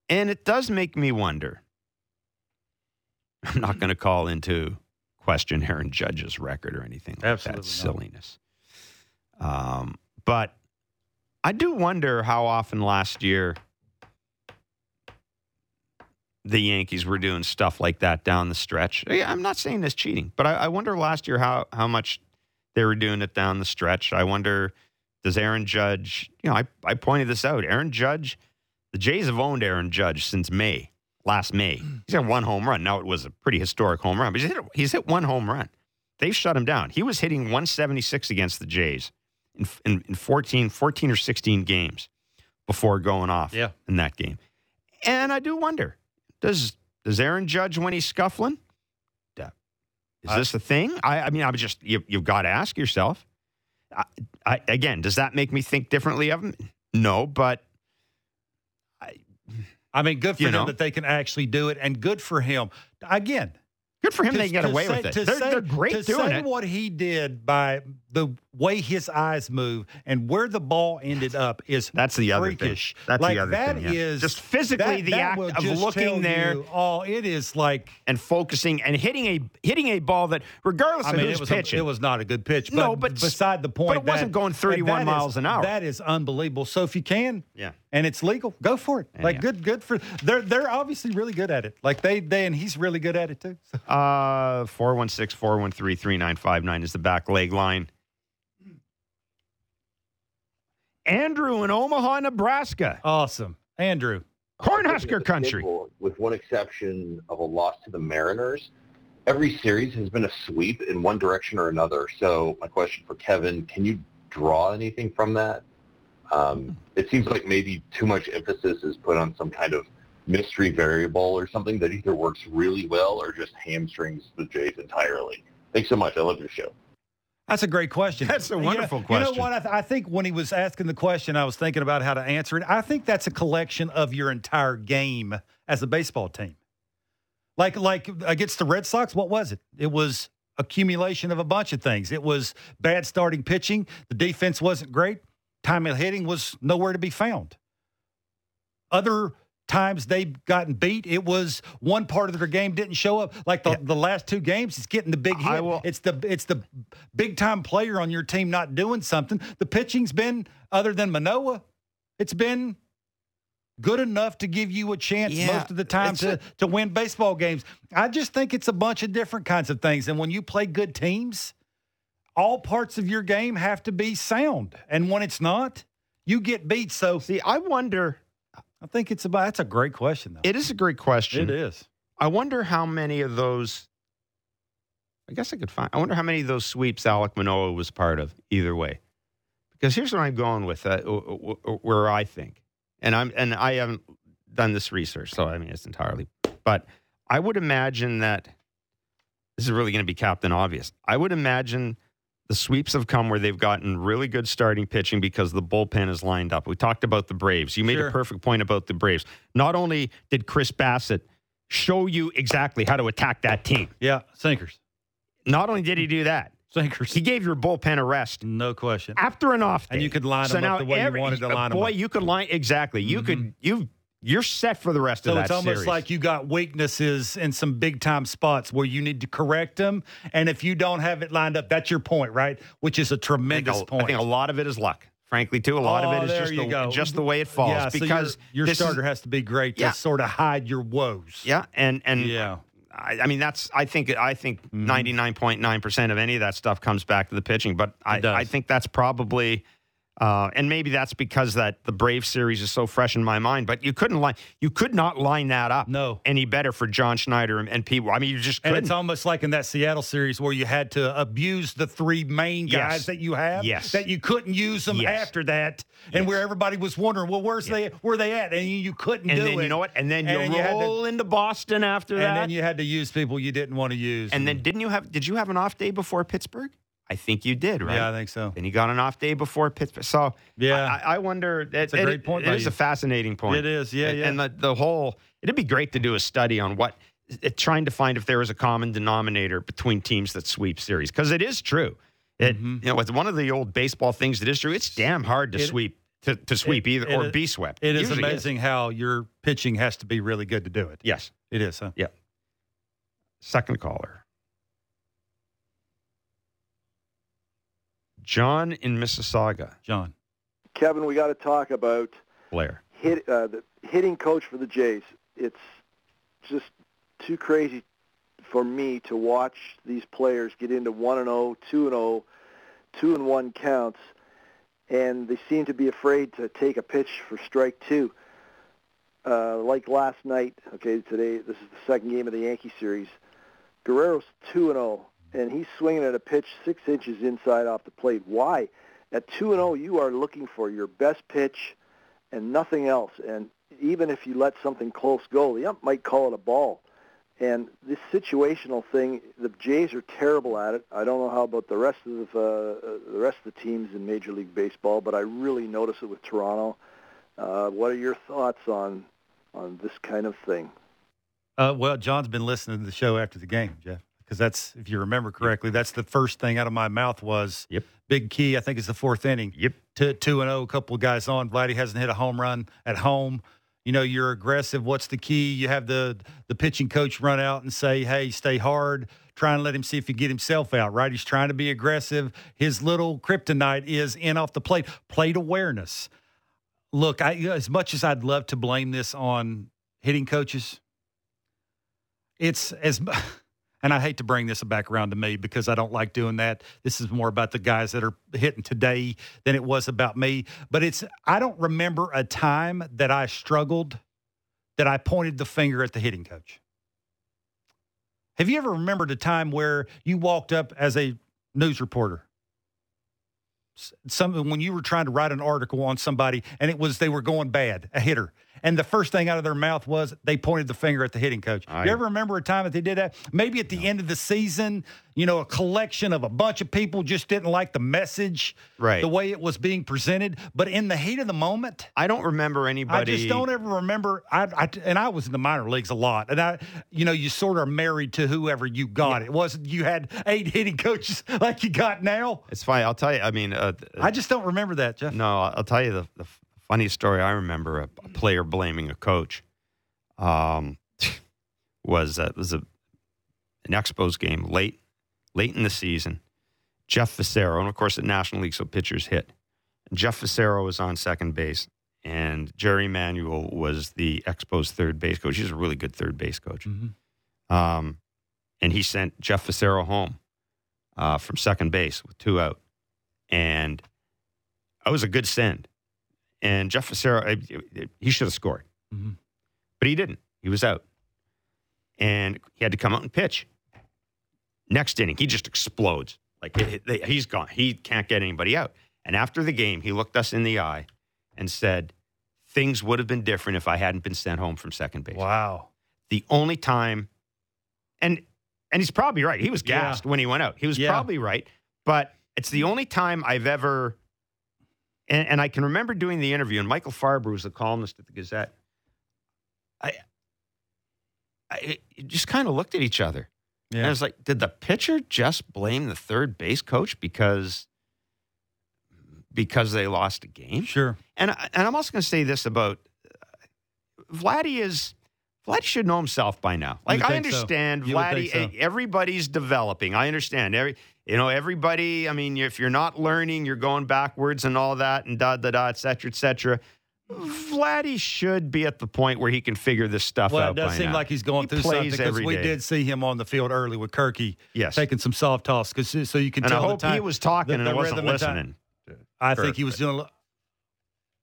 And it does make me wonder. I'm not going to call into question Aaron Judge's record or anything like Absolutely that silliness. But I do wonder how often last year the Yankees were doing stuff like that down the stretch. I'm not saying this cheating, but I wonder last year how much they were doing it down the stretch. I wonder, does Aaron Judge, you know, I pointed this out. Aaron Judge, the Jays have owned Aaron Judge since last May. He's had one home run. Now, it was a pretty historic home run, but he's hit one home run. They've shut him down. He was hitting 176 against the Jays in 14 or 16 games before going off in that game. And I do wonder, does Aaron Judge, when he's scuffling, is this a thing? I mean, I was just, you've got to ask yourself. Again, does that make me think differently of him? No, but I mean, good for him that they can actually do it, and good for him. Again, good for him they get away with it. They're great doing it. To say what he did by the way his eyes move and where the ball ended up is freakish. That's the other thing. That is just physically the act of looking there. Oh, it is like, and focusing and hitting a ball that, regardless of who's pitching, it was not a good pitch. No, but beside the point, but it wasn't going 31 miles an hour. That is unbelievable. So if you can, and it's legal, go for it. Like good for. They're obviously really good at it. Like they and he's really good at it too. 416-413-3959 is the back leg line. Andrew in Omaha, Nebraska. Awesome. Andrew. Cornhusker country. With one exception of a loss to the Mariners, every series has been a sweep in one direction or another. So my question for Kevin, can you draw anything from that? It seems like maybe too much emphasis is put on some kind of mystery variable or something that either works really well or just hamstrings the Jays entirely. Thanks so much. I love your show. That's a great question. That's a wonderful question. You know what? I think when he was asking the question, I was thinking about how to answer it. I think that's a collection of your entire game as a baseball team. Like against the Red Sox, what was it? It was accumulation of a bunch of things. It was bad starting pitching. The defense wasn't great. Timely hitting was nowhere to be found. Other times they've gotten beat, it was one part of their game didn't show up. Like the last two games, it's getting the big hit. It's the big-time player on your team not doing something. The pitching's been, other than Manoah, it's been good enough to give you a chance most of the time to win baseball games. I just think it's a bunch of different kinds of things. And when you play good teams, all parts of your game have to be sound. And when it's not, you get beat. So see, I wonder. I think it's about. That's a great question, though. It is a great question. It is. I wonder how many of those. I guess I could find. I wonder how many of those sweeps Alek Manoah was part of. Either way, because here's where I'm going with that. Where I think, and I haven't done this research, so I mean it's entirely. But I would imagine that this is really going to be Captain Obvious. I would imagine the sweeps have come where they've gotten really good starting pitching because the bullpen is lined up. We talked about the Braves. You made a perfect point about the Braves. Not only did Chris Bassitt show you exactly how to attack that team. Yeah, sinkers. Not only did he do that. Sinkers. He gave your bullpen a rest. No question. After an off day. And you could line them up the way you wanted to line them up. Boy, you could line. Exactly. You're set for the rest of that series. So it's almost like you got weaknesses in some big-time spots where you need to correct them, and if you don't have it lined up, that's your point, right? Which is a tremendous point. I think a lot of it is luck, frankly, too. A lot of it is just the way it falls. Yeah, because so your starter has to be great to sort of hide your woes. Yeah, and I mean, that's. I think 99.9% of any of that stuff comes back to the pitching, but I think that's probably. And maybe that's because the Brave series is so fresh in my mind. But you could not line that up any better for John Schneider and Pete. I mean, you just couldn't. And it's almost like in that Seattle series where you had to abuse the three main guys that you have. Yes. That you couldn't use them after that. And where everybody was wondering, well, where they at? And you couldn't do it. And then you know what? And then you roll into Boston after that. And then you had to use people you didn't want to use. And then did you have an off day before Pittsburgh? I think you did, right? Yeah, I think so. And he got an off day before Pittsburgh. So, I wonder. That's a great point. It is a fascinating point. It is, yeah. And the whole, it'd be great to do a study on trying to find if there is a common denominator between teams that sweep series. Because it is true. It's one of the old baseball things that is true. It's damn hard to sweep, or be swept. It is amazing how your pitching has to be really good to do it. Yes. It is, huh? Yeah. Second caller. John in Mississauga. John. Kevin, we got to talk about Blair, the hitting coach for the Jays. It's just too crazy for me to watch these players get into 1-0, 2-0, 2-1 counts, and they seem to be afraid to take a pitch for strike two. Like last night, today, this is the second game of the Yankee series. Guerrero's 2-0. And he's swinging at a pitch 6 inches inside off the plate. Why? At 2-0, you are looking for your best pitch and nothing else. And even if you let something close go, the ump might call it a ball. And this situational thing, the Jays are terrible at it. I don't know how about the rest of the teams in Major League Baseball, but I really notice it with Toronto. What are your thoughts on this kind of thing? Well, John's been listening to the show after the game, Jeff. Because that's, if you remember correctly, that's the first thing out of my mouth was big key. I think it's the fourth inning. Yep. 2-0, a couple of guys on. Vladdy hasn't hit a home run at home. You know, you're aggressive. What's the key? You have the pitching coach run out and say, hey, stay hard. Try and let him see if he get himself out, right? He's trying to be aggressive. His little kryptonite is in off the plate. Plate awareness. Look, as much as I'd love to blame this on hitting coaches, it's as – and I hate to bring this back around to me because I don't like doing that. This is more about the guys that are hitting today than it was about me. But I don't remember a time that I struggled, that I pointed the finger at the hitting coach. Have you ever remembered a time where you walked up as a news reporter? When you were trying to write an article on somebody and they were going bad, a hitter. And the first thing out of their mouth was they pointed the finger at the hitting coach. You ever remember a time that they did that? Maybe at the end of the season, you know, a collection of a bunch of people just didn't like the message, right, the way it was being presented. But in the heat of the moment, I don't remember anybody. I just don't ever remember. And I was in the minor leagues a lot. And you sort of are married to whoever you got. It wasn't you had 8 hitting coaches like you got now. It's fine. I'll tell you. I mean, I just don't remember that, Jeff. No, I'll tell you the funniest story I remember, a player blaming a coach, was an Expos game late in the season. Jeff Fassero, and of course at National League, so pitchers hit. And Jeff Fassero was on second base, And Jerry Manuel was the Expos third base coach. He's a really good third base coach. Mm-hmm. And he sent Jeff Fassero home from second base with two out. And that was a good send. And Jeff Fassero, he should have scored. Mm-hmm. But he didn't. He was out. And he had to come out and pitch. Next inning, he just explodes. Like, he's gone. He can't get anybody out. And after the game, he looked us in the eye and said, things would have been different if I hadn't been sent home from second base. Wow. The only time, and he's probably right. He was gassed when he went out. He was probably right. But it's the only time I've ever, and I can remember doing the interview, and Michael Farber was the columnist at the Gazette. I just kind of looked at each other. Yeah. And I was like, did the pitcher just blame the third base coach because they lost a game? Sure. And I'm also going to say this about Vladdy should know himself by now. Like, I understand so. Vladdy, so. Everybody's developing. I understand. Everybody, I mean, if you're not learning, you're going backwards and all that and et cetera, et cetera. Vladdy should be at the point where he can figure this stuff out. Well, it does seem like he's going through something because we did see him on the field early with Kirky, taking some soft toss. So you can tell. I hope he was talking and I wasn't listening. I think he was doing.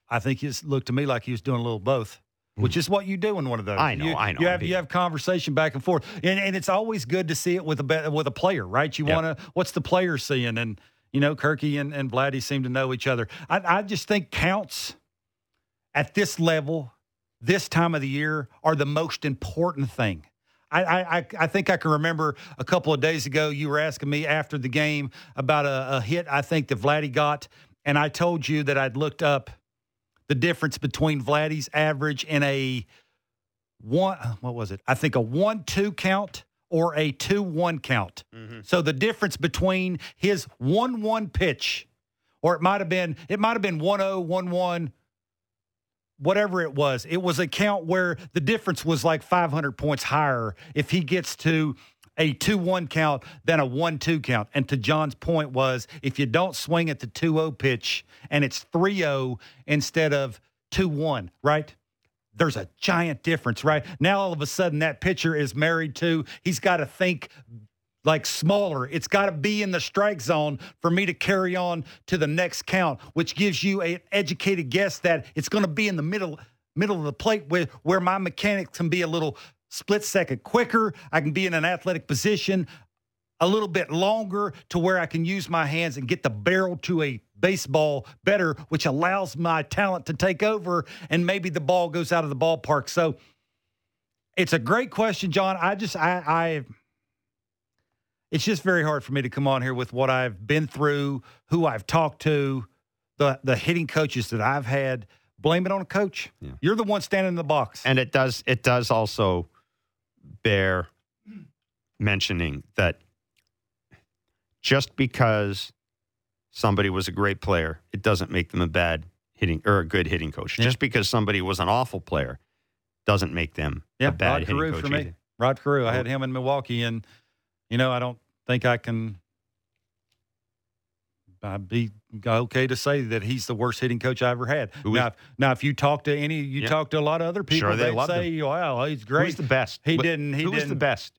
I think it looked to me like he was doing a little both, which is what you do in one of those. I know. You have conversation back and forth, and it's always good to see it with a player, right? You want to. What's the player seeing? And you know, Kirky and Vladdy seem to know each other. I just think counts. At this level, this time of the year, are the most important thing. I think I can remember a couple of days ago you were asking me after the game about a hit I think that Vladdy got, and I told you that I'd looked up the difference between Vladdy's average in a 1-2 count or a 2-1 count. Mm-hmm. So the difference between his 1-1 pitch, or it might have been 1-0, 1-1, whatever it was a count where the difference was like 500 points higher if he gets to a 2-1 count than a 1-2 count. And to John's point was, if you don't swing at the 2-0 pitch and it's 3-0 instead of 2-1, right? There's a giant difference, right? Now all of a sudden that pitcher is married to, he's got to think like smaller. It's got to be in the strike zone for me to carry on to the next count, which gives you an educated guess that it's going to be in the middle of the plate where my mechanics can be a little split second quicker. I can be in an athletic position a little bit longer to where I can use my hands and get the barrel to a baseball better, which allows my talent to take over, and maybe the ball goes out of the ballpark. So it's a great question, John. It's just very hard for me to come on here with what I've been through, who I've talked to, the hitting coaches that I've had. Blame it on a coach. Yeah. You're the one standing in the box. And it does also bear mentioning that just because somebody was a great player, it doesn't make them a bad hitting or a good hitting coach. Yeah. Just because somebody was an awful player doesn't make them a bad hitting coach. For me. Rod Carew. I had him in Milwaukee, and you know, I don't think I can be okay to say that he's the worst hitting coach I ever had. Now, if you talk to talk to a lot of other people, sure, they'd say, him. "Wow, he's great." Who's the best? Who was the best?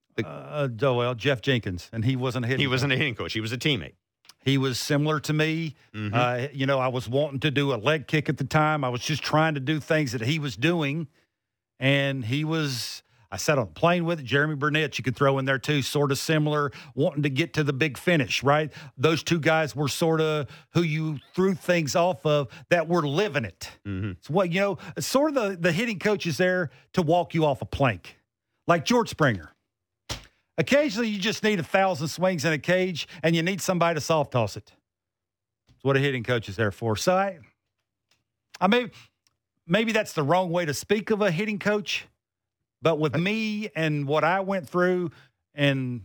Jeff Jenkins, and he wasn't a hitting coach. He wasn't a hitting coach. He was a teammate. He was similar to me. Mm-hmm. I was wanting to do a leg kick at the time. I was just trying to do things that he was doing, and he was. I sat on a plane with it. Jeremy Burnett, you could throw in there too, sort of similar, wanting to get to the big finish, right? Those two guys were sort of who you threw things off of that were living it. Mm-hmm. It's what, sort of the hitting coach is there to walk you off a plank, like George Springer. Occasionally, you just need 1,000 swings in a cage, and you need somebody to soft toss it. It's what a hitting coach is there for. So maybe that's the wrong way to speak of a hitting coach. But with me and what I went through and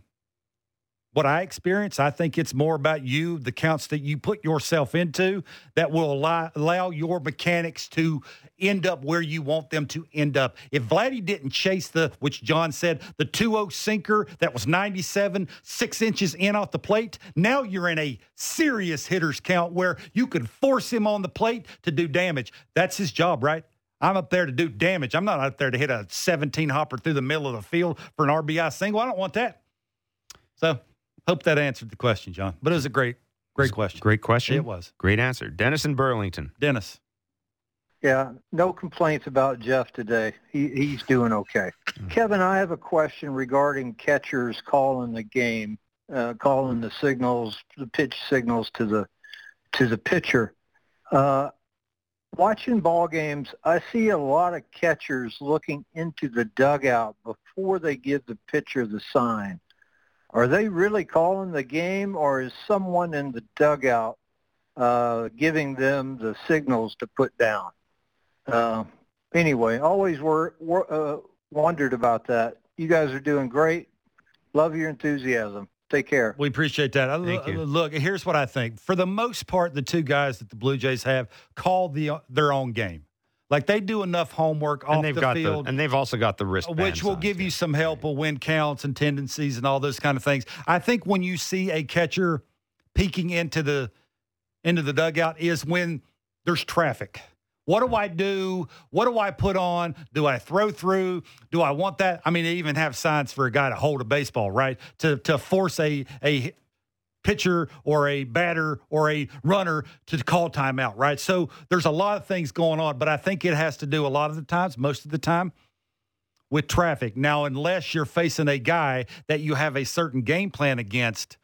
what I experience, I think it's more about you, the counts that you put yourself into that will allow your mechanics to end up where you want them to end up. If Vladdy didn't chase the, which John said, the 2-0 sinker that was 97, 6 inches in off the plate, now you're in a serious hitter's count where you could force him on the plate to do damage. That's his job, right? I'm up there to do damage. I'm not up there to hit a 17-hopper through the middle of the field for an RBI single. I don't want that. So, hope that answered the question, John. But it was a great question. Great question. It was. Great answer. Dennis in Burlington. Dennis. Yeah, no complaints about Jeff today. He's doing okay. Mm-hmm. Kevin, I have a question regarding catchers calling the game, calling the signals, the pitch signals to the pitcher. Watching ball games, I see a lot of catchers looking into the dugout before they give the pitcher the sign. Are they really calling the game, or is someone in the dugout giving them the signals to put down? Anyway, always wondered about that. You guys are doing great. Love your enthusiasm. Take care. We appreciate that. Thank you. Look, here's what I think. For the most part, the two guys that the Blue Jays have call their own game. Like, they do enough homework off the field. And they've also got the wristband. Which will give you some help with win counts and tendencies and all those kind of things. I think when you see a catcher peeking into the dugout is when there's traffic. What do I do? What do I put on? Do I throw through? Do I want that? I mean, they even have signs for a guy to hold a baseball, right? To force a pitcher or a batter or a runner to call timeout, right? So there's a lot of things going on, but I think it has to do most of the time, with traffic. Now, unless you're facing a guy that you have a certain game plan against,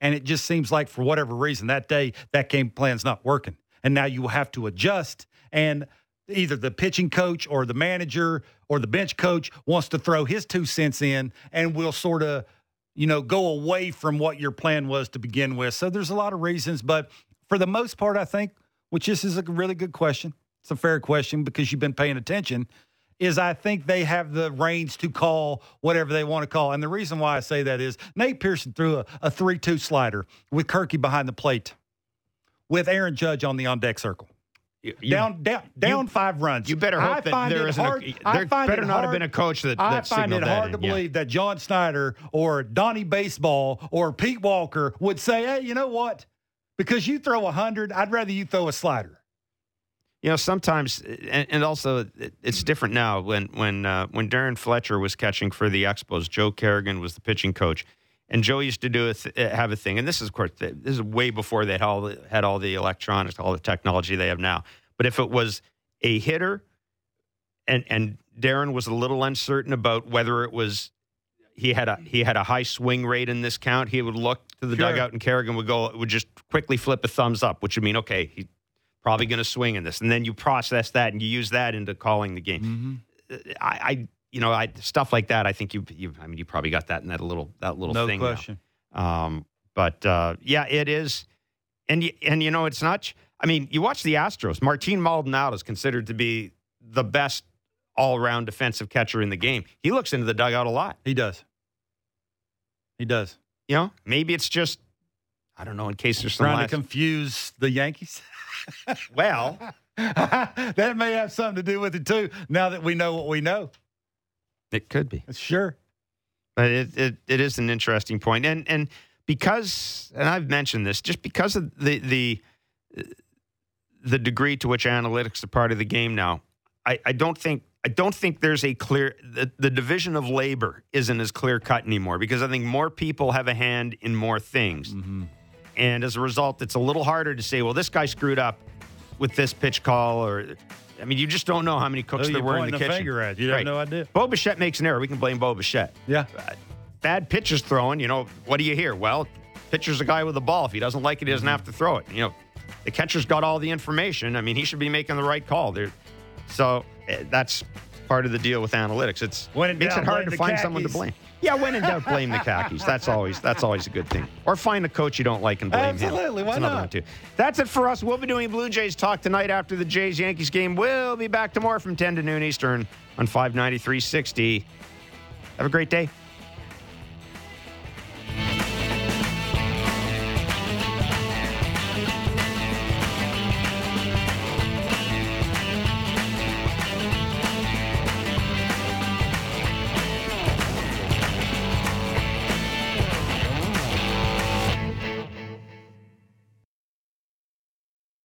and it just seems like for whatever reason that day that game plan's not working, and now you have to adjust, and either the pitching coach or the manager or the bench coach wants to throw his 2 cents in and will sort of go away from what your plan was to begin with. So there's a lot of reasons, but for the most part, I think, which this is a really good question, it's a fair question because you've been paying attention, is I think they have the reins to call whatever they want to call. And the reason why I say that is Nate Pearson threw a 3-2 slider with Kirky behind the plate with Aaron Judge on the on-deck circle. Down 5 runs. You better hope that there isn't. There better not have been a coach that signaled that. I find it hard to believe that John Schneider or Donnie Baseball or Pete Walker would say, "Hey, you know what? Because you throw 100, I'd rather you throw a slider." You know, sometimes, and also it's different now. When Darren Fletcher was catching for the Expos, Joe Kerrigan was the pitching coach. And Joe used to have a thing, and this is, of course, this is way before they had all the electronics, all the technology they have now. But if it was a hitter, and Darren was a little uncertain about whether it was he had a high swing rate in this count, he would look to the dugout, and Kerrigan would just quickly flip a thumbs up, which would mean, okay, he's probably going to swing in this, and then you process that and you use that into calling the game. Mm-hmm. I stuff like that. I think you probably got that in that little thing. No question. But it is. And it's not. I mean, you watch the Astros. Martin Maldonado is considered to be the best all-around defensive catcher in the game. He looks into the dugout a lot. He does. You know, maybe it's just, I don't know. In case there's some trying to confuse the Yankees. Well, that may have something to do with it too. Now that we know what we know. It could be. Sure. But it is an interesting point. And because, and I've mentioned this, just because of the degree to which analytics are part of the game now, I don't think there's a clear, the division of labor isn't as clear cut anymore, because I think more people have a hand in more things. Mm-hmm. And as a result, it's a little harder to say, well, this guy screwed up with this pitch call, or I mean, you just don't know how many cooks there were in the kitchen. Finger at. You have no idea. Bo Bichette makes an error. We can blame Bo Bichette. Yeah. Bad pitchers throwing, what do you hear? Well, pitcher's a guy with a ball. If he doesn't like it, he doesn't have to throw it. The catcher's got all the information. I mean, he should be making the right call there. So that's part of the deal with analytics. It makes it hard to find someone to blame. Yeah, when in doubt, blame the khakis. That's always a good thing. Or find a coach you don't like and blame him. Absolutely, why not? Another one too. That's it for us. We'll be doing Blue Jays talk tonight after the Jays-Yankees game. We'll be back tomorrow from 10 to noon Eastern on 593.60. Have a great day.